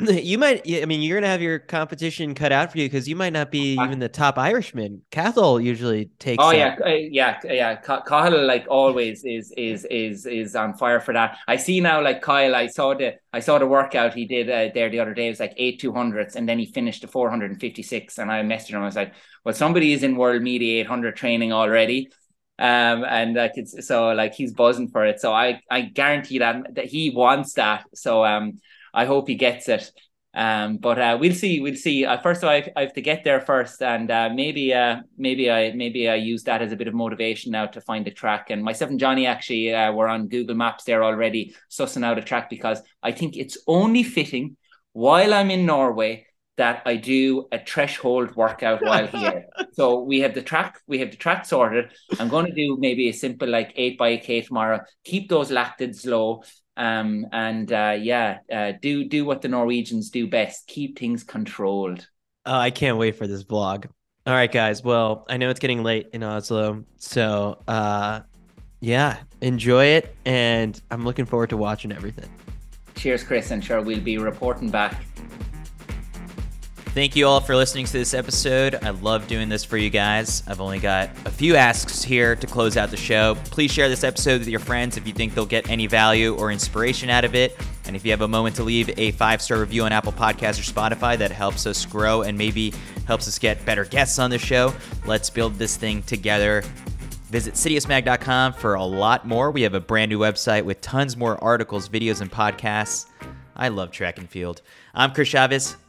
you, you might, I mean, you're going to have your competition cut out for you, because you might not be uh, even the top Irishman. Cathal usually takes. Oh, yeah. Uh, yeah. Yeah. Cathal, like, always is, is, is, is on fire for that. I see now, like Kyle, I saw the, I saw the workout he did uh, there the other day. It was like eight two hundreds, and then he finished the four fifty-six. And I messaged him. I was like, well, somebody is in World Media eight hundred training already. Um and like it's so like he's buzzing for it. So I I guarantee that that he wants that. So um I hope he gets it. Um but uh, we'll see we'll see. Uh, first of all, I, I have to get there first, and uh, maybe uh maybe I maybe I use that as a bit of motivation now to find a track. And myself and Johnny actually uh, were on Google Maps there already sussing out a track, because I think it's only fitting while I'm in Norway that I do a threshold workout while here. So we have the track, we have the track sorted. I'm going to do maybe a simple like eight by a K tomorrow, keep those lactids low. Um, and uh, yeah, uh, do, do what the Norwegians do best. Keep things controlled. Uh, I can't wait for this vlog. All right, guys. Well, I know it's getting late in Oslo, so uh, yeah, enjoy it. And I'm looking forward to watching everything. Cheers, Chris. And sure, we'll be reporting back. Thank you all for listening to this episode. I love doing this for you guys. I've only got a few asks here to close out the show. Please share this episode with your friends if you think they'll get any value or inspiration out of it. And if you have a moment to leave a five-star review on Apple Podcasts or Spotify, that helps us grow and maybe helps us get better guests on the show. Let's build this thing together. Visit CITIUS mag dot com for a lot more. We have a brand new website with tons more articles, videos, and podcasts. I love track and field. I'm Chris Chavez.